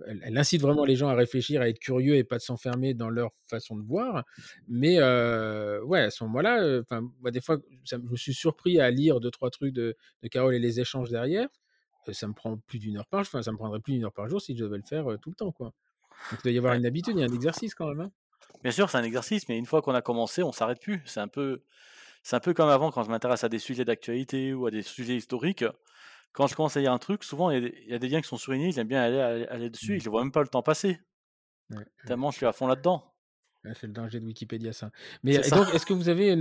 elle incite vraiment les gens à réfléchir, à être curieux et pas de s'enfermer dans leur façon de voir. Mais ouais, à ce moment-là, moi, des fois, je me suis surpris à lire 2-3 trucs de Carole et les échanges derrière. Ça me prend plus d'une heure par jour. Enfin, ça me prendrait plus d'une heure par jour si je devais le faire tout le temps, quoi. Donc, il doit y avoir une habitude, il y a un exercice quand même. Hein. Bien sûr, c'est un exercice, mais une fois qu'on a commencé, on ne s'arrête plus. C'est un peu comme avant, quand je m'intéresse à des sujets d'actualité ou à des sujets historiques. Quand je commence à lire un truc, souvent, il y a des liens qui sont soulignés, j'aime bien aller dessus, je ne vois même pas le temps passer. Ouais. Tellement je suis à fond là-dedans. Ouais, c'est le danger de Wikipédia, ça. Mais donc, est-ce que vous avez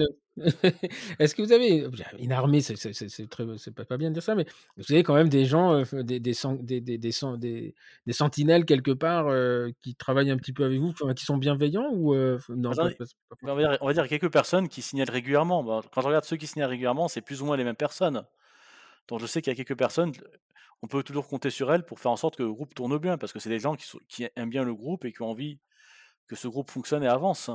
une armée, c'est pas bien de dire ça, mais vous avez quand même des gens, des sentinelles quelque part qui travaillent un petit peu avec vous, qui sont bienveillants ou non, on va dire quelques personnes qui signalent régulièrement. Ben, quand je regarde ceux qui signalent régulièrement, c'est plus ou moins les mêmes personnes. Donc je sais qu'il y a quelques personnes, on peut toujours compter sur elles pour faire en sorte que le groupe tourne bien, parce que c'est des gens qui aiment bien le groupe et qui ont envie que ce groupe fonctionne et avance.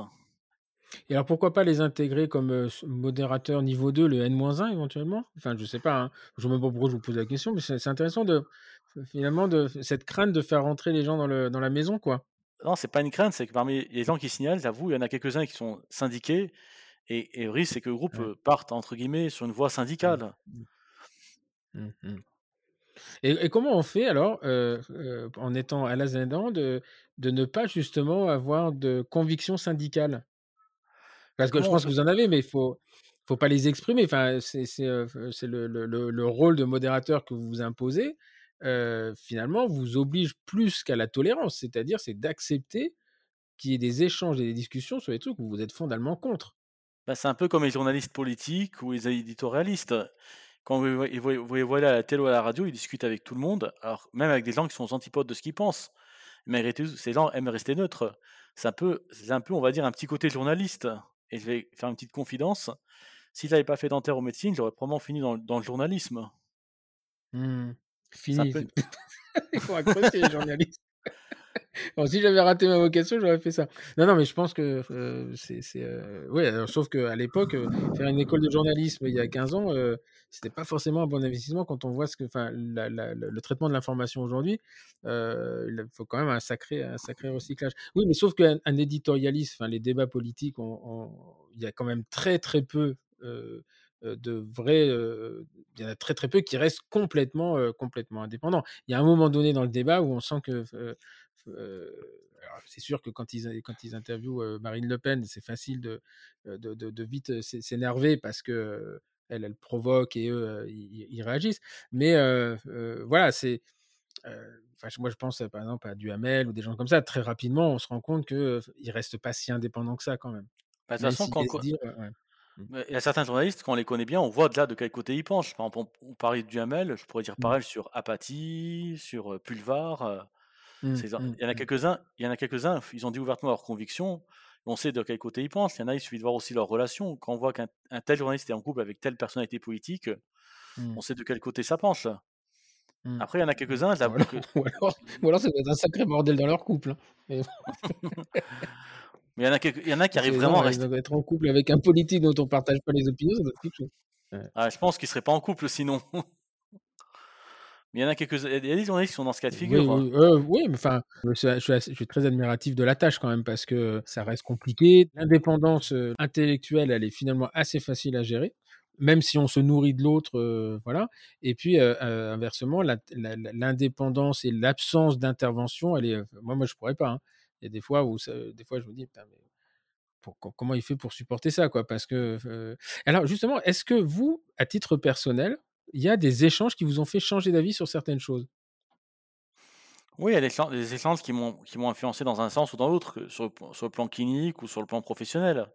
Et alors pourquoi pas les intégrer comme modérateur niveau 2, le N-1 éventuellement ? Enfin, je ne sais pas, hein. Je ne sais même pas pourquoi je vous pose la question, mais c'est intéressant finalement, cette crainte de faire rentrer les gens dans la maison, quoi. Non, ce n'est pas une crainte, c'est que parmi les gens qui signalent, j'avoue, il y en a quelques-uns qui sont syndiqués, et le risque, c'est que le groupe parte, entre guillemets, sur une voie syndicale. Et comment on fait alors, en étant à Alain Zaidan, de ne pas justement avoir de conviction syndicale ? Parce que je pense que vous en avez, mais il faut pas les exprimer. Enfin, c'est le rôle de modérateur que vous vous imposez. Finalement, vous oblige plus qu'à la tolérance, c'est-à-dire c'est d'accepter qu'il y ait des échanges et des discussions sur les trucs où vous êtes fondamentalement contre. Bah, c'est un peu comme les journalistes politiques ou les éditorialistes. Quand vous les voyez à la télé ou à la radio, ils discutent avec tout le monde, alors même avec des gens qui sont aux antipodes de ce qu'ils pensent. Mais ces gens aiment rester neutres. C'est un peu, on va dire, un petit côté journaliste. Et je vais faire une petite confidence. Si je n'avais pas fait dentaire ou médecine, j'aurais probablement fini dans le journalisme. Fini. Peu... Il faut accrocher les journalistes. Bon, si j'avais raté ma vocation, j'aurais fait ça. Non, mais je pense que oui, alors, sauf qu'à l'époque, faire une école de journalisme il y a 15 ans, c'était pas forcément un bon investissement quand on voit le traitement de l'information aujourd'hui. Il faut quand même un sacré recyclage. Oui, mais sauf qu'un éditorialiste, les débats politiques, il y a quand même très très peu de vrais, il y en a très très peu qui restent complètement indépendants. Il y a un moment donné dans le débat où on sent que alors c'est sûr que quand ils interviewent Marine Le Pen, c'est facile de vite s'énerver parce que elle provoque et eux ils réagissent. Mais voilà, c'est moi je pense par exemple à Duhamel ou des gens comme ça. Très rapidement, on se rend compte que ils restent pas si indépendants que ça quand même. Bah, de toute façon, il y a certains journalistes, quand on les connaît bien, on voit de quel côté ils penchent. Par exemple, on parlait de Duhamel, je pourrais dire pareil sur Apathy, sur Pulvar. Il y en a quelques-uns, ils ont dit ouvertement leurs convictions, on sait de quel côté ils pensent. Il y en a, il suffit de voir aussi leurs relations. Quand on voit qu'un tel journaliste est en couple avec telle personnalité politique, on sait de quel côté ça penche. Après, il y en a quelques-uns... Ou alors ça doit être un sacré bordel dans leur couple. Mais... Mais il y en a qui arrivent vraiment à rester... Être en couple avec un politique dont on ne partage pas les opinions, ça doit être quelque chose. Ouais. Ah, je pense qu'ils ne seraient pas en couple, sinon. Mais il y a des journalistes qui sont dans ce cas de figure. Oui, mais enfin, je suis très admiratif de la tâche quand même, parce que ça reste compliqué. L'indépendance intellectuelle, elle est finalement assez facile à gérer, même si on se nourrit de l'autre, voilà. Et puis, inversement, l'indépendance et l'absence d'intervention, elle est... Moi, je ne pourrais pas, hein. Il y a des fois où je me dis, comment il fait pour supporter ça, quoi, parce que, alors justement, est-ce que vous, à titre personnel, il y a des échanges qui vous ont fait changer d'avis sur certaines choses ? Oui, il y a des échanges qui m'ont influencé dans un sens ou dans l'autre, sur le plan clinique ou sur le plan professionnel.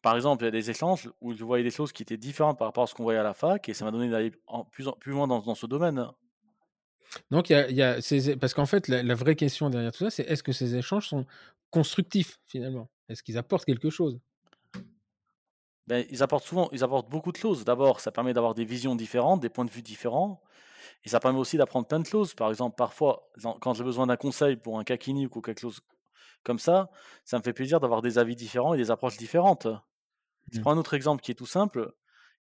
Par exemple, il y a des échanges où je voyais des choses qui étaient différentes par rapport à ce qu'on voyait à la fac, et ça m'a donné d'aller plus loin dans ce domaine. Donc, parce qu'en fait, la vraie question derrière tout ça, c'est est-ce que ces échanges sont constructifs, finalement ? Est-ce qu'ils apportent quelque chose ? Ils apportent beaucoup de choses. D'abord, ça permet d'avoir des visions différentes, des points de vue différents, et ça permet aussi d'apprendre plein de choses. Par exemple, parfois, quand j'ai besoin d'un conseil pour un cas clinique ou quelque chose comme ça, ça me fait plaisir d'avoir des avis différents et des approches différentes. Je prends un autre exemple qui est tout simple.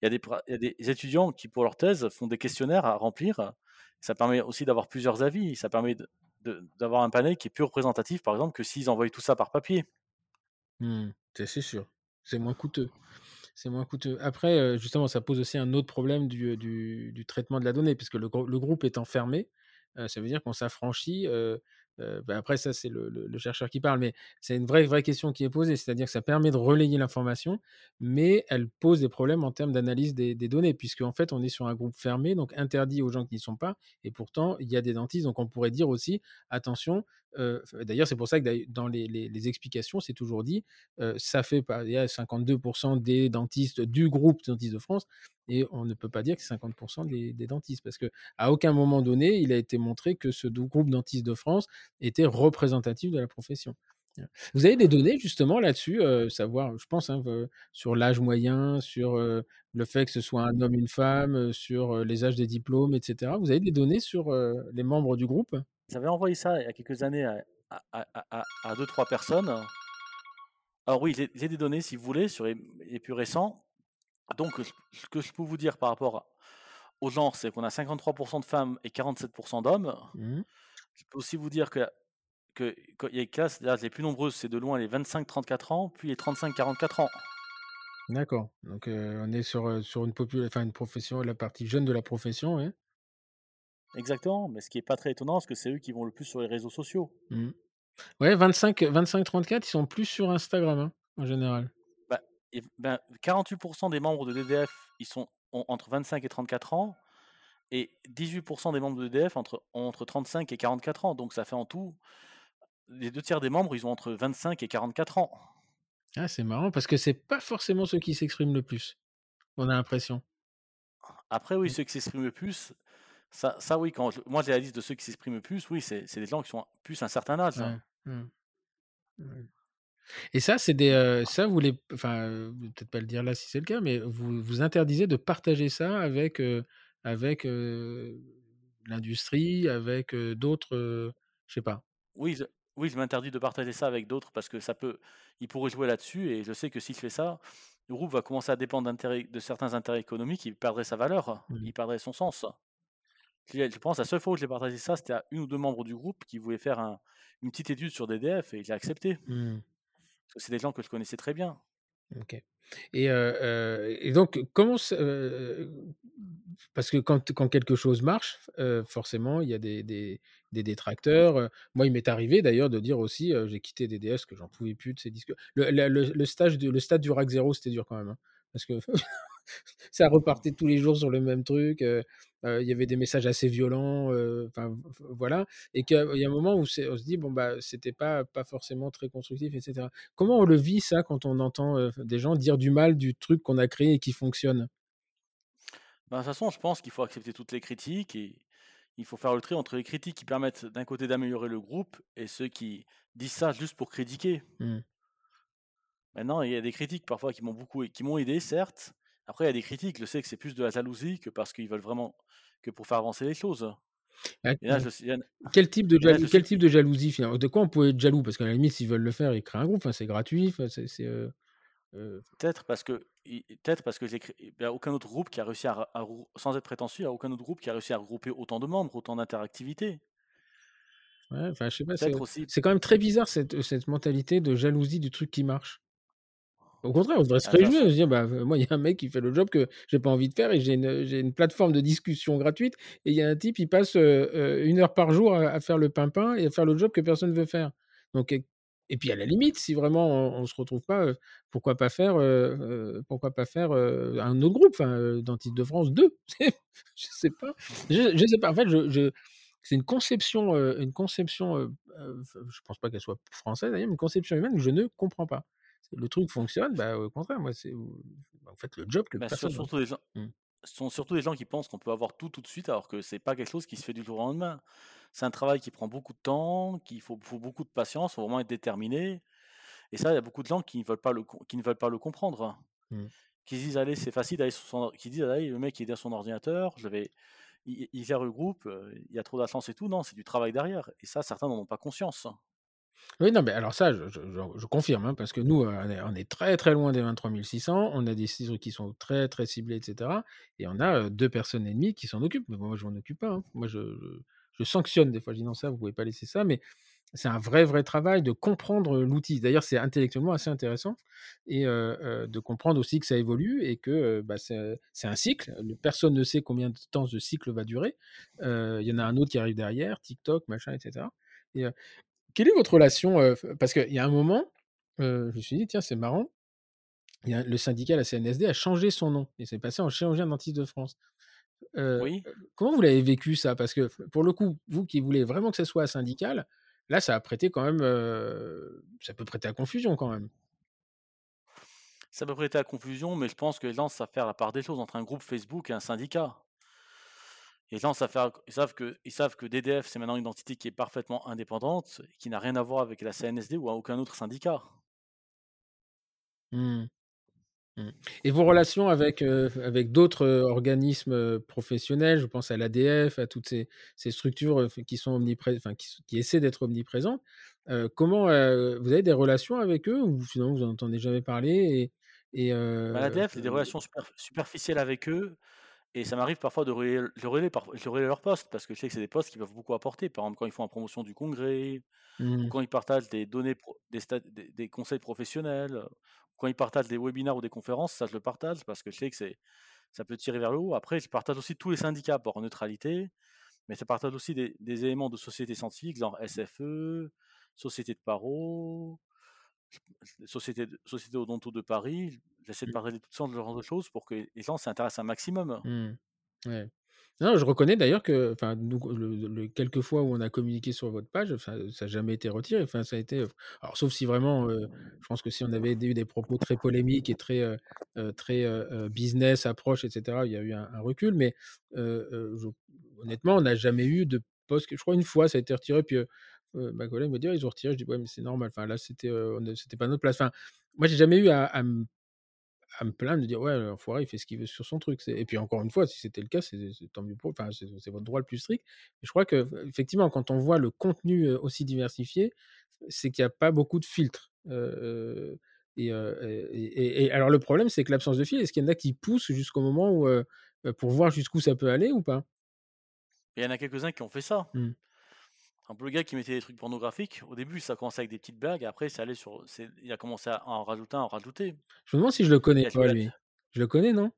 Il y a des étudiants qui, pour leur thèse, font des questionnaires à remplir. Ça permet aussi d'avoir plusieurs avis. Ça permet d'avoir un panel qui est plus représentatif, par exemple, que s'ils envoient tout ça par papier. C'est sûr. C'est moins coûteux. C'est moins coûteux. Après, justement, ça pose aussi un autre problème du traitement de la donnée, puisque le groupe étant fermé, ça veut dire qu'on s'affranchit. Après, ça, c'est le chercheur qui parle, mais c'est une vraie question qui est posée, c'est-à-dire que ça permet de relayer l'information, mais elle pose des problèmes en termes d'analyse des données, puisque en fait, on est sur un groupe fermé, donc interdit aux gens qui n'y sont pas, et pourtant, il y a des dentistes, donc on pourrait dire aussi, attention, d'ailleurs, c'est pour ça que dans les explications, c'est toujours dit, ça fait, il y a 52% des dentistes du groupe Dentistes de France, et on ne peut pas dire que c'est 50% des dentistes, parce qu'à aucun moment donné, il a été montré que ce groupe Dentistes de France était représentatif de la profession. Vous avez des données justement là-dessus, savoir, je pense, sur l'âge moyen, sur le fait que ce soit un homme, une femme, sur les âges des diplômes, etc. Vous avez des données sur les membres du groupe ? J'avais envoyé ça il y a quelques années à 2-3 personnes. Alors oui, j'ai des données, si vous voulez, sur les plus récents. Donc, ce que je peux vous dire par rapport au genre, c'est qu'on a 53% de femmes et 47% d'hommes. Mmh. Je peux aussi vous dire que les classes les plus nombreuses, c'est de loin les 25-34 ans, puis les 35-44 ans. D'accord. Donc, on est sur une profession, la partie jeune de la profession. Ouais. Exactement. Mais ce qui n'est pas très étonnant, parce que c'est eux qui vont le plus sur les réseaux sociaux. Mmh. Oui, 25-34, ils sont plus sur Instagram, en général. 48% des membres de DDF ils ont entre 25 et 34 ans et 18% des membres de DDF ont entre 35 et 44 ans. Donc ça fait en tout, les 2/3 des membres, ils ont entre 25 et 44 ans. Ah, c'est marrant parce que c'est pas forcément ceux qui s'expriment le plus, on a l'impression. Après oui, ceux qui s'expriment le plus, ça oui, moi j'ai la liste de ceux qui s'expriment le plus, oui, c'est des gens qui sont plus à un certain âge. Et ça, c'est ça vous les, peut-être pas le dire là si c'est le cas, mais vous interdisez de partager ça avec l'industrie, avec d'autres, je sais pas. Oui, je m'interdis de partager ça avec d'autres parce que ils pourraient jouer là-dessus et je sais que si je fais ça, le groupe va commencer à dépendre de certains intérêts économiques, il perdrait sa valeur, il perdrait son sens. Je pense la seule fois où j'ai partagé ça, c'était à 1 ou 2 membres du groupe qui voulaient faire une petite étude sur DDF et j'ai accepté. C'est des gens que je connaissais très bien. Ok. Et donc, comment... parce que quand quelque chose marche, forcément, il y a des détracteurs. Moi, il m'est arrivé d'ailleurs de dire aussi, j'ai quitté DDS, que j'en pouvais plus de ces disques. Le stade du RAC 0, c'était dur quand même. Parce que ça repartait tous les jours sur le même truc. Il y avait des messages assez violents. Voilà. Et qu'il y a un moment où on se dit, bon, bah, c'était pas forcément très constructif, etc. Comment on le vit, ça, quand on entend des gens dire du mal du truc qu'on a créé et qui fonctionne ? De toute façon, je pense qu'il faut accepter toutes les critiques et il faut faire le tri entre les critiques qui permettent d'un côté d'améliorer le groupe et ceux qui disent ça juste pour critiquer. Maintenant, il y a des critiques parfois qui m'ont aidé, certes. Après, il y a des critiques. Je sais que c'est plus de la jalousie que parce qu'ils veulent vraiment que pour faire avancer les choses. Quel type de jalousie finalement ? De quoi on peut être jaloux ? Parce qu'à la limite, s'ils veulent le faire, ils créent un groupe. C'est gratuit. Peut-être parce que il n'y a aucun autre groupe qui a réussi sans être prétentieux, il n'y a aucun autre groupe qui a réussi à regrouper autant de membres, autant d'interactivité. Ouais, je sais pas. C'est quand même très bizarre cette mentalité de jalousie du truc qui marche. Au contraire, on devrait se réjouir et se dire moi, il y a un mec qui fait le job que j'ai pas envie de faire et j'ai une plateforme de discussion gratuite et il y a un type, il passe 1 heure par jour à faire le pimpin et à faire le job que personne ne veut faire. Donc, et puis à la limite, si vraiment on ne se retrouve pas, pourquoi pas faire un autre groupe, Dentiste de France 2 Je sais pas. En fait, c'est une conception, je pense pas qu'elle soit française d'ailleurs, mais une conception humaine que je ne comprends pas. Le truc fonctionne, au contraire, moi, c'est en fait le job que personne... Ce sont surtout des gens qui pensent qu'on peut avoir tout de suite, alors que c'est pas quelque chose qui se fait du jour au lendemain. C'est un travail qui prend beaucoup de temps, qu'il faut beaucoup de patience, il faut vraiment être déterminé. Et ça, il y a beaucoup de gens qui ne veulent pas le comprendre. Qui disent, allez, c'est facile, qui disent, allez, le mec, il est derrière son ordinateur, il gère le groupe, il y a trop d'achance et tout. Non, c'est du travail derrière. Et ça, certains n'en ont pas conscience. Oui, non, mais alors ça, je confirme, parce que nous, on est très, très loin des 23 600, on a des ciseaux qui sont très, très ciblés, etc. Et on a 2 personnes et demie qui s'en occupent. Mais moi, je m'en occupe pas. Moi, je je sanctionne des fois, je dis non, ça, vous ne pouvez pas laisser ça, mais c'est un vrai travail de comprendre l'outil. D'ailleurs, c'est intellectuellement assez intéressant et de comprendre aussi que ça évolue et que c'est un cycle. Personne ne sait combien de temps ce cycle va durer. Y en a un autre qui arrive derrière, TikTok, machin, etc. Et, quelle est votre relation parce qu'il y a un moment, je me suis dit, tiens, c'est marrant, le syndicat, la CNSD, a changé son nom et c'est passé en chirurgien dentiste de France. Oui. Comment vous l'avez vécu, ça? Parce que, pour le coup, vous qui voulez vraiment que ça soit syndical, là, ça a prêté quand même... ça peut prêter à confusion, quand même. Ça peut prêter à confusion, mais je pense que les gens savent faire la part des choses entre un groupe Facebook et un syndicat. Les gens savent que DDF, c'est maintenant une entité qui est parfaitement indépendante, qui n'a rien à voir avec la CNSD ou à aucun autre syndicat. Mmh. Et vos relations avec d'autres organismes professionnels, je pense à l'ADF, à toutes ces structures qui sont qui essaient d'être omniprésentes, comment vous avez des relations avec eux ou finalement vous n'en entendez jamais parler et l'ADF, j'ai des relations superficielles avec eux et ça m'arrive parfois de relayer leurs postes parce que je sais que c'est des postes qui peuvent beaucoup apporter. Par exemple, quand ils font la promotion du congrès, ou quand ils partagent des données, des conseils professionnels. Quand ils partagent des webinaires ou des conférences, ça je le partage parce que je sais que ça peut tirer vers le haut. Après, je partage aussi tous les syndicats pour neutralité, mais ça partage aussi des éléments de société scientifique, genre SFE, Société de Paro, Société Odonto de Paris. J'essaie de partager toutes sortes de genre de choses pour que les gens s'intéressent un maximum. Mmh. Ouais. Non, je reconnais d'ailleurs que nous, quelques fois où on a communiqué sur votre page, ça n'a jamais été retiré. Ça a été, alors, sauf si vraiment, je pense que si on avait eu des propos très polémiques et très business, approche, etc., il y a eu un recul. Mais honnêtement, on n'a jamais eu de post. Je crois une fois, ça a été retiré. Puis ma collègue me dit, ils ont retiré. Je dis, ouais, mais c'est normal. Là, c'était pas notre place. Moi, j'ai jamais eu à me plaindre de dire ouais, l'enfoiré il fait ce qu'il veut sur son truc. Et puis encore une fois, si c'était le cas, c'est tant mieux pour, c'est votre droit le plus strict. Et je crois que effectivement, quand on voit le contenu aussi diversifié, c'est qu'il n'y a pas beaucoup de filtres. Et alors le problème, c'est que l'absence de filtres, est-ce qu'il y en a qui poussent jusqu'au moment où pour voir jusqu'où ça peut aller ou pas? Il y en a quelques-uns qui ont fait ça. Un peu le gars qui mettait des trucs pornographiques. Au début, ça commençait avec des petites blagues. Après, ça allait sur. Il a commencé à en rajouter, Je me demande si je le connais pas, lui. Je le connais, non?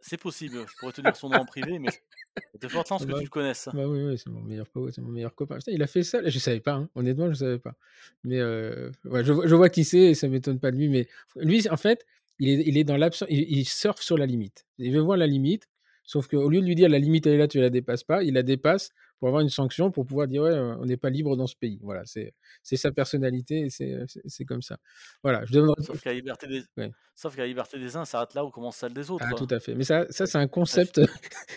C'est possible. Je pourrais te dire son nom en privé, mais c'est de forte chance que tu le connaisses. Bah oui, c'est mon meilleur copain. Putain, il a fait ça. Je savais pas. Honnêtement, je savais pas. Mais ouais, je vois qui c'est et ça m'étonne pas de lui. Mais lui, en fait, il est dans l'absence. Il surfe sur la limite. Il veut voir la limite. Sauf qu'au lieu de lui dire la limite elle est là, tu la dépasses pas, il la dépasse pour avoir une sanction, pour pouvoir dire, ouais, on n'est pas libre dans ce pays. Voilà, c'est sa personnalité, et c'est comme ça. Voilà, je demande... Sauf que la liberté des uns s'arrête là où commence celle des autres. Ah, tout à fait. Mais ça c'est un concept,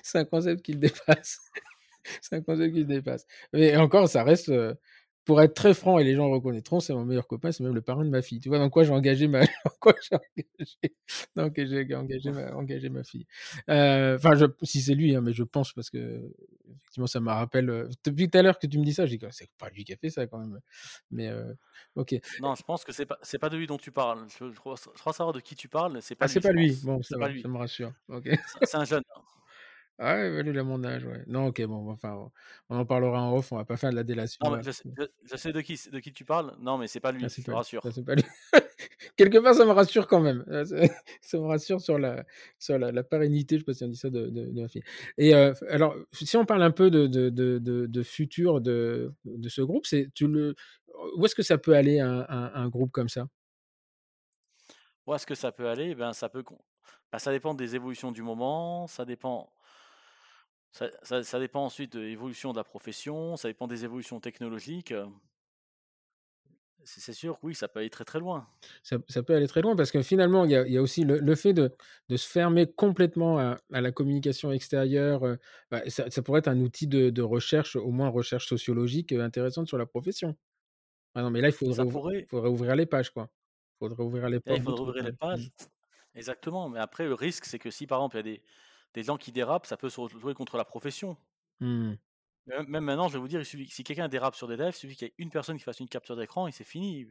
c'est un concept qui le dépasse. Mais encore, ça reste... pour être très franc, et les gens le reconnaîtront, c'est mon meilleur copain, c'est même le parrain de ma fille. Tu vois dans quoi j'ai engagé ma, ma fille. Enfin, si c'est lui, mais je pense parce que effectivement, ça me rappelle. Depuis tout à l'heure que tu me dis ça, je dis c'est pas lui qui a fait ça quand même. Mais ok. Non, je pense que c'est pas de lui dont tu parles. Je crois savoir de qui tu parles. C'est pas. C'est pas lui. Bon, ça me rassure. Ok. C'est un jeune. Ah ouais, lui, il a mon âge, ouais. Non, ok, bon, enfin, on en parlera en off, on va pas faire de la délation. Non, mais je sais de qui tu parles. Non, mais c'est pas lui, je te rassure. Ça, c'est pas lui. Quelque part, ça me rassure quand même. Ça me rassure sur la pérennité, je sais pas si on dit ça, de ma fille. Et alors, si on parle un peu de futur de ce groupe, où est-ce que ça peut aller un groupe comme ça? Où est-ce que ça peut aller? Ça dépend des évolutions du moment, ça dépend... Ça dépend ensuite de l'évolution de la profession, ça dépend des évolutions technologiques. C'est sûr que oui, ça peut aller très très loin. Ça peut aller très loin parce que finalement, il y a aussi le fait de se fermer complètement à la communication extérieure. Ça pourrait être un outil de recherche, au moins recherche sociologique intéressante sur la profession. Ah non, mais là, il faudrait ouvrir les pages, quoi. Il faudrait ouvrir les pages. Exactement. Mais après, le risque, c'est que si par exemple, il y a des gens qui dérapent, ça peut se retrouver contre la profession. Même maintenant, je vais vous dire, il suffit, si quelqu'un dérape sur des lives, il suffit qu'il y ait une personne qui fasse une capture d'écran et c'est fini.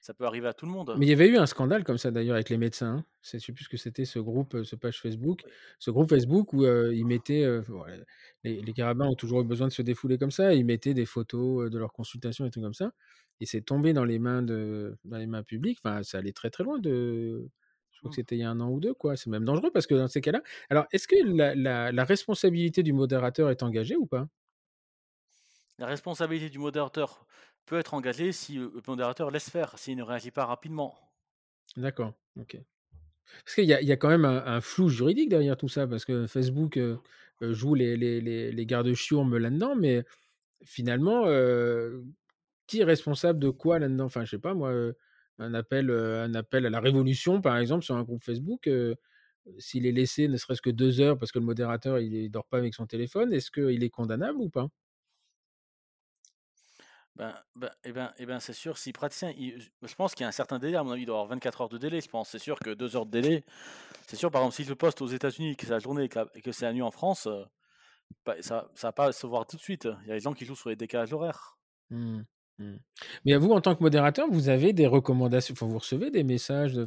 Ça peut arriver à tout le monde. Mais il y avait eu un scandale comme ça d'ailleurs avec les médecins. Hein. Je ne sais plus ce que c'était ce groupe, ce page Facebook. Ce groupe Facebook où ils mettaient... les carabins ont toujours eu besoin de se défouler comme ça. Ils mettaient des photos de leurs consultations et tout comme ça. Et c'est tombé dans les mains publiques. Enfin, ça allait très très loin de... Je crois que c'était il y a un an ou deux, quoi. C'est même dangereux parce que dans ces cas-là... Alors, est-ce que la responsabilité du modérateur est engagée ou pas ? La responsabilité du modérateur peut être engagée si le modérateur laisse faire, s'il ne réagit pas rapidement. D'accord, ok. Parce qu'il y a quand même un flou juridique derrière tout ça, parce que Facebook joue les gardes-chiourmes là-dedans, mais finalement, qui est responsable de quoi là-dedans ? Enfin, je sais pas, moi, un appel à la révolution, par exemple, sur un groupe Facebook, s'il est laissé ne serait-ce que 2 heures, parce que le modérateur, il dort pas avec son téléphone, est-ce qu'il est condamnable ou pas ? Ben, c'est sûr, si praticien, je pense qu'il y a un certain délai, à mon avis, il doit avoir 24 heures de délai, je pense. C'est sûr que 2 heures de délai, c'est sûr, par exemple, si je poste aux États-Unis que c'est la journée et que c'est la nuit en France, ça ne va pas se voir tout de suite. Il y a des gens qui jouent sur les décalages horaires. Mais à vous, en tant que modérateur, vous avez des recommandations, vous recevez des messages de...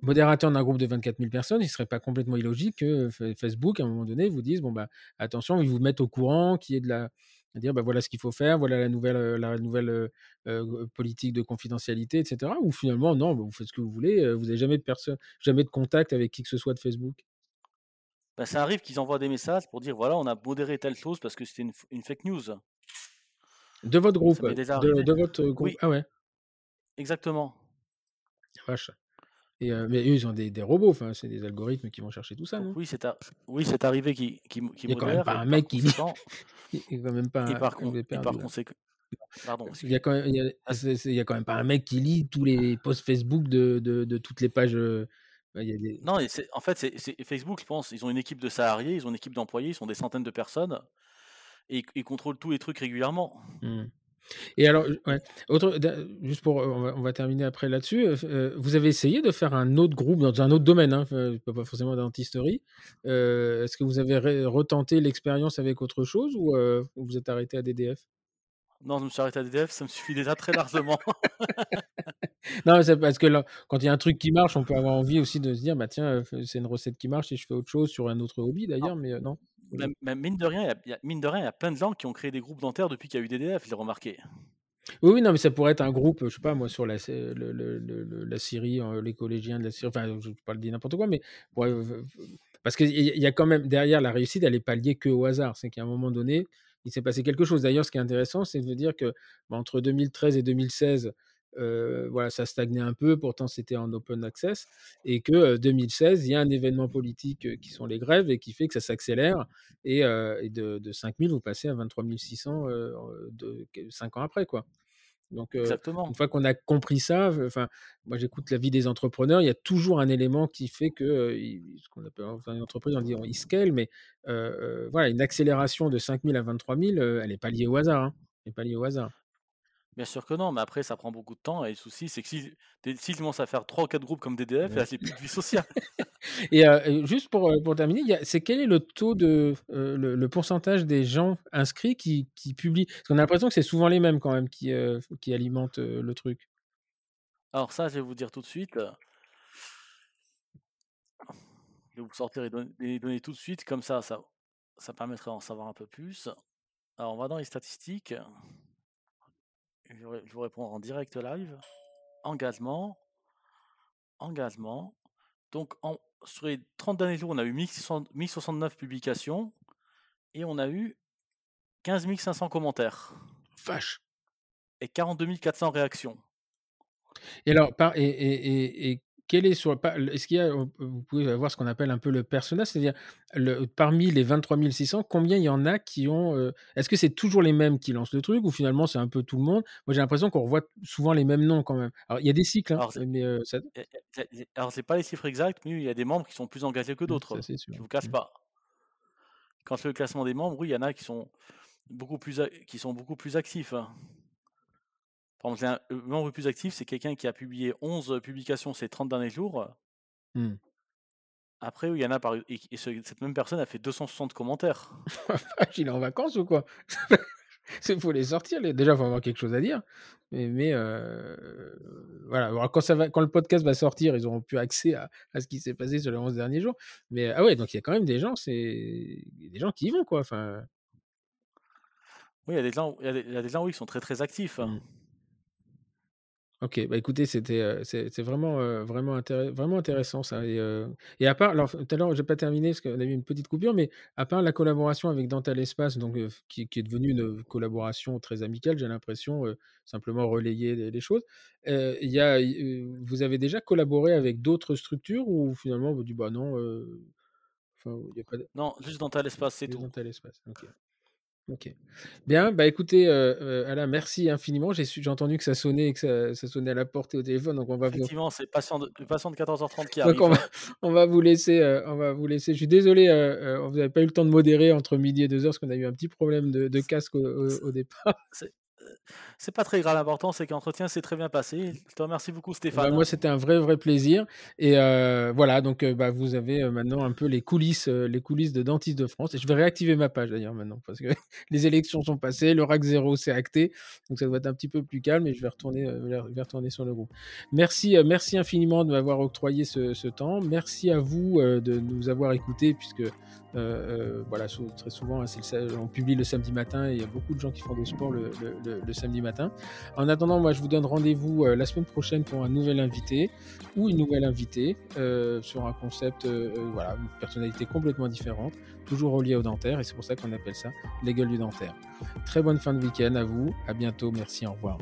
modérateur d'un groupe de 24 000 personnes, il ne serait pas complètement illogique que Facebook, à un moment donné, vous dise, bon, bah, attention, ils vous mettent au courant, qu'il y ait de la... C'est-à-dire, ben voilà ce qu'il faut faire, voilà la nouvelle politique de confidentialité, etc. Ou finalement, non, ben vous faites ce que vous voulez, vous n'avez jamais de contact avec qui que ce soit de Facebook. Ben, ça arrive qu'ils envoient des messages pour dire, voilà, on a modéré telle chose parce que c'était une fake news. De votre groupe. De votre groupe. Oui. Ah ouais. Exactement. Vache. Et mais eux, ils ont des robots, enfin, c'est des algorithmes qui vont chercher tout ça, non ? Oui, c'est arrivé qui il n'y a quand même pas un mec qui dit... Il n'y a quand même pas un mec qui lit tous les posts Facebook de toutes les pages... Non, et en fait, Facebook, je pense, ils ont une équipe de salariés, ils ont une équipe d'employés, ils sont des centaines de personnes, et ils contrôlent tous les trucs régulièrement. Et alors, juste pour, on va terminer après là-dessus. Vous avez essayé de faire un autre groupe dans un autre domaine, hein, pas forcément dentisterie. Est-ce que vous avez retenté l'expérience avec autre chose ou vous êtes arrêté à DDF ? Non, je me suis arrêté à DDF, ça me suffit déjà très largement. Non, c'est parce que là, quand il y a un truc qui marche, on peut avoir envie aussi de se dire, bah tiens, c'est une recette qui marche et je fais autre chose sur un autre hobby d'ailleurs, mais non. Mais mine de rien, il y a plein de gens qui ont créé des groupes dentaires depuis qu'il y a eu DDF, je l'ai remarqué. Oui, non, mais ça pourrait être un groupe, je sais pas, moi, sur la Syrie, les collégiens de la Syrie, enfin, je parle de n'importe quoi, mais parce qu'il y a quand même, derrière la réussite, elle n'est pas liée qu'au hasard, c'est qu'à un moment donné, il s'est passé quelque chose. D'ailleurs, ce qui est intéressant, c'est de dire que entre 2013 et 2016, ça stagnait un peu, pourtant c'était en open access, et que 2016, il y a un événement politique qui sont les grèves et qui fait que ça s'accélère, et de 5 000, vous passez à 23 600 5 ans après, quoi. Donc, une fois qu'on a compris ça, moi j'écoute la vie des entrepreneurs, il y a toujours un élément qui fait que, ce qu'on appelle une entreprise, on dit « il scale », mais une accélération de 5 000 à 23 000, elle n'est pas liée au hasard. Hein. Elle n'est pas liée au hasard. Bien sûr que non, mais après, ça prend beaucoup de temps. Et le souci, c'est que si je commence à faire 3 ou 4 groupes comme DDF, là, j'ai plus de vie sociale. Et juste pour terminer, c'est quel est le taux le pourcentage des gens inscrits qui publient ? Parce qu'on a l'impression que c'est souvent les mêmes quand même qui alimentent le truc. Alors ça, je vais vous dire tout de suite. Je vais vous sortir les données tout de suite. Comme ça permettrait d'en savoir un peu plus. Alors, on va dans les statistiques. Je vous réponds en direct live. Engagement. Donc, sur les 30 derniers jours, on a eu 1069 publications et on a eu 15 500 commentaires. Vache. Et 42 400 réactions. Et alors, quel est est-ce qu'il y a, vous pouvez avoir ce qu'on appelle un peu le persona, c'est-à-dire parmi les 23 600, combien il y en a qui ont... est-ce que c'est toujours les mêmes qui lancent le truc ou finalement c'est un peu tout le monde ? Moi j'ai l'impression qu'on revoit souvent les mêmes noms quand même. Alors il y a des cycles, hein, alors c'est pas les chiffres exacts, mais il y a des membres qui sont plus engagés que d'autres, ça, c'est sûr. Je vous cache pas. Quand je fais le classement des membres, oui, il y en a qui sont beaucoup plus actifs. Hein. Par exemple, le membre le plus actif, c'est quelqu'un qui a publié 11 publications ces 30 derniers jours. Après, il y en a et cette même personne a fait 260 commentaires. Il est en vacances ou quoi? Il faut les sortir. Déjà, il faut avoir quelque chose à dire. Mais voilà. Alors, quand le podcast va sortir, ils auront plus accès à ce qui s'est passé sur les 11 derniers jours. Mais ah ouais, donc il y a quand même des gens, des gens qui y vont, quoi. Enfin... Oui, il y a des gens qui sont très très actifs. Hein. Ok, bah écoutez, c'est vraiment intéressant ça. Et à part, alors tout à l'heure, j'ai pas terminé parce qu'on a eu une petite coupure, mais à part la collaboration avec Dentalespace, donc qui est devenue une collaboration très amicale, j'ai l'impression, simplement relayer les choses. Vous avez déjà collaboré avec d'autres structures ou finalement vous dites bah non, y a pas de... Non, juste Dentalespace, c'est tout. Dentalespace, ok. Ok. Bien, bah écoutez, Alain, merci infiniment. J'ai entendu que ça sonnait et que ça sonnait à la porte et au téléphone. Donc on va effectivement, c'est le patient de 14h30 qui arrive. Donc on va vous laisser. Je suis désolé, vous n'avez pas eu le temps de modérer entre midi et 2h parce qu'on a eu un petit problème de casque au départ. C'est pas très grave, l'important c'est que l'entretien s'est très bien passé. Je te remercie beaucoup Stéphane. Moi c'était un vrai plaisir et voilà donc vous avez maintenant un peu les coulisses de Dentiste de France et je vais réactiver ma page d'ailleurs maintenant parce que les élections sont passées, le RAC 0 s'est acté donc ça doit être un petit peu plus calme et je vais retourner sur le groupe. Merci infiniment de m'avoir octroyé ce temps, merci à vous de nous avoir écoutés puisque voilà, très souvent hein, on publie le samedi matin et il y a beaucoup de gens qui font du sport le samedi matin. En attendant, moi je vous donne rendez-vous la semaine prochaine pour un nouvel invité ou une nouvelle invitée sur un concept, voilà, une personnalité complètement différente, toujours reliée au dentaire et c'est pour ça qu'on appelle ça les gueules du dentaire. Très bonne fin de week-end à vous, à bientôt, merci, au revoir.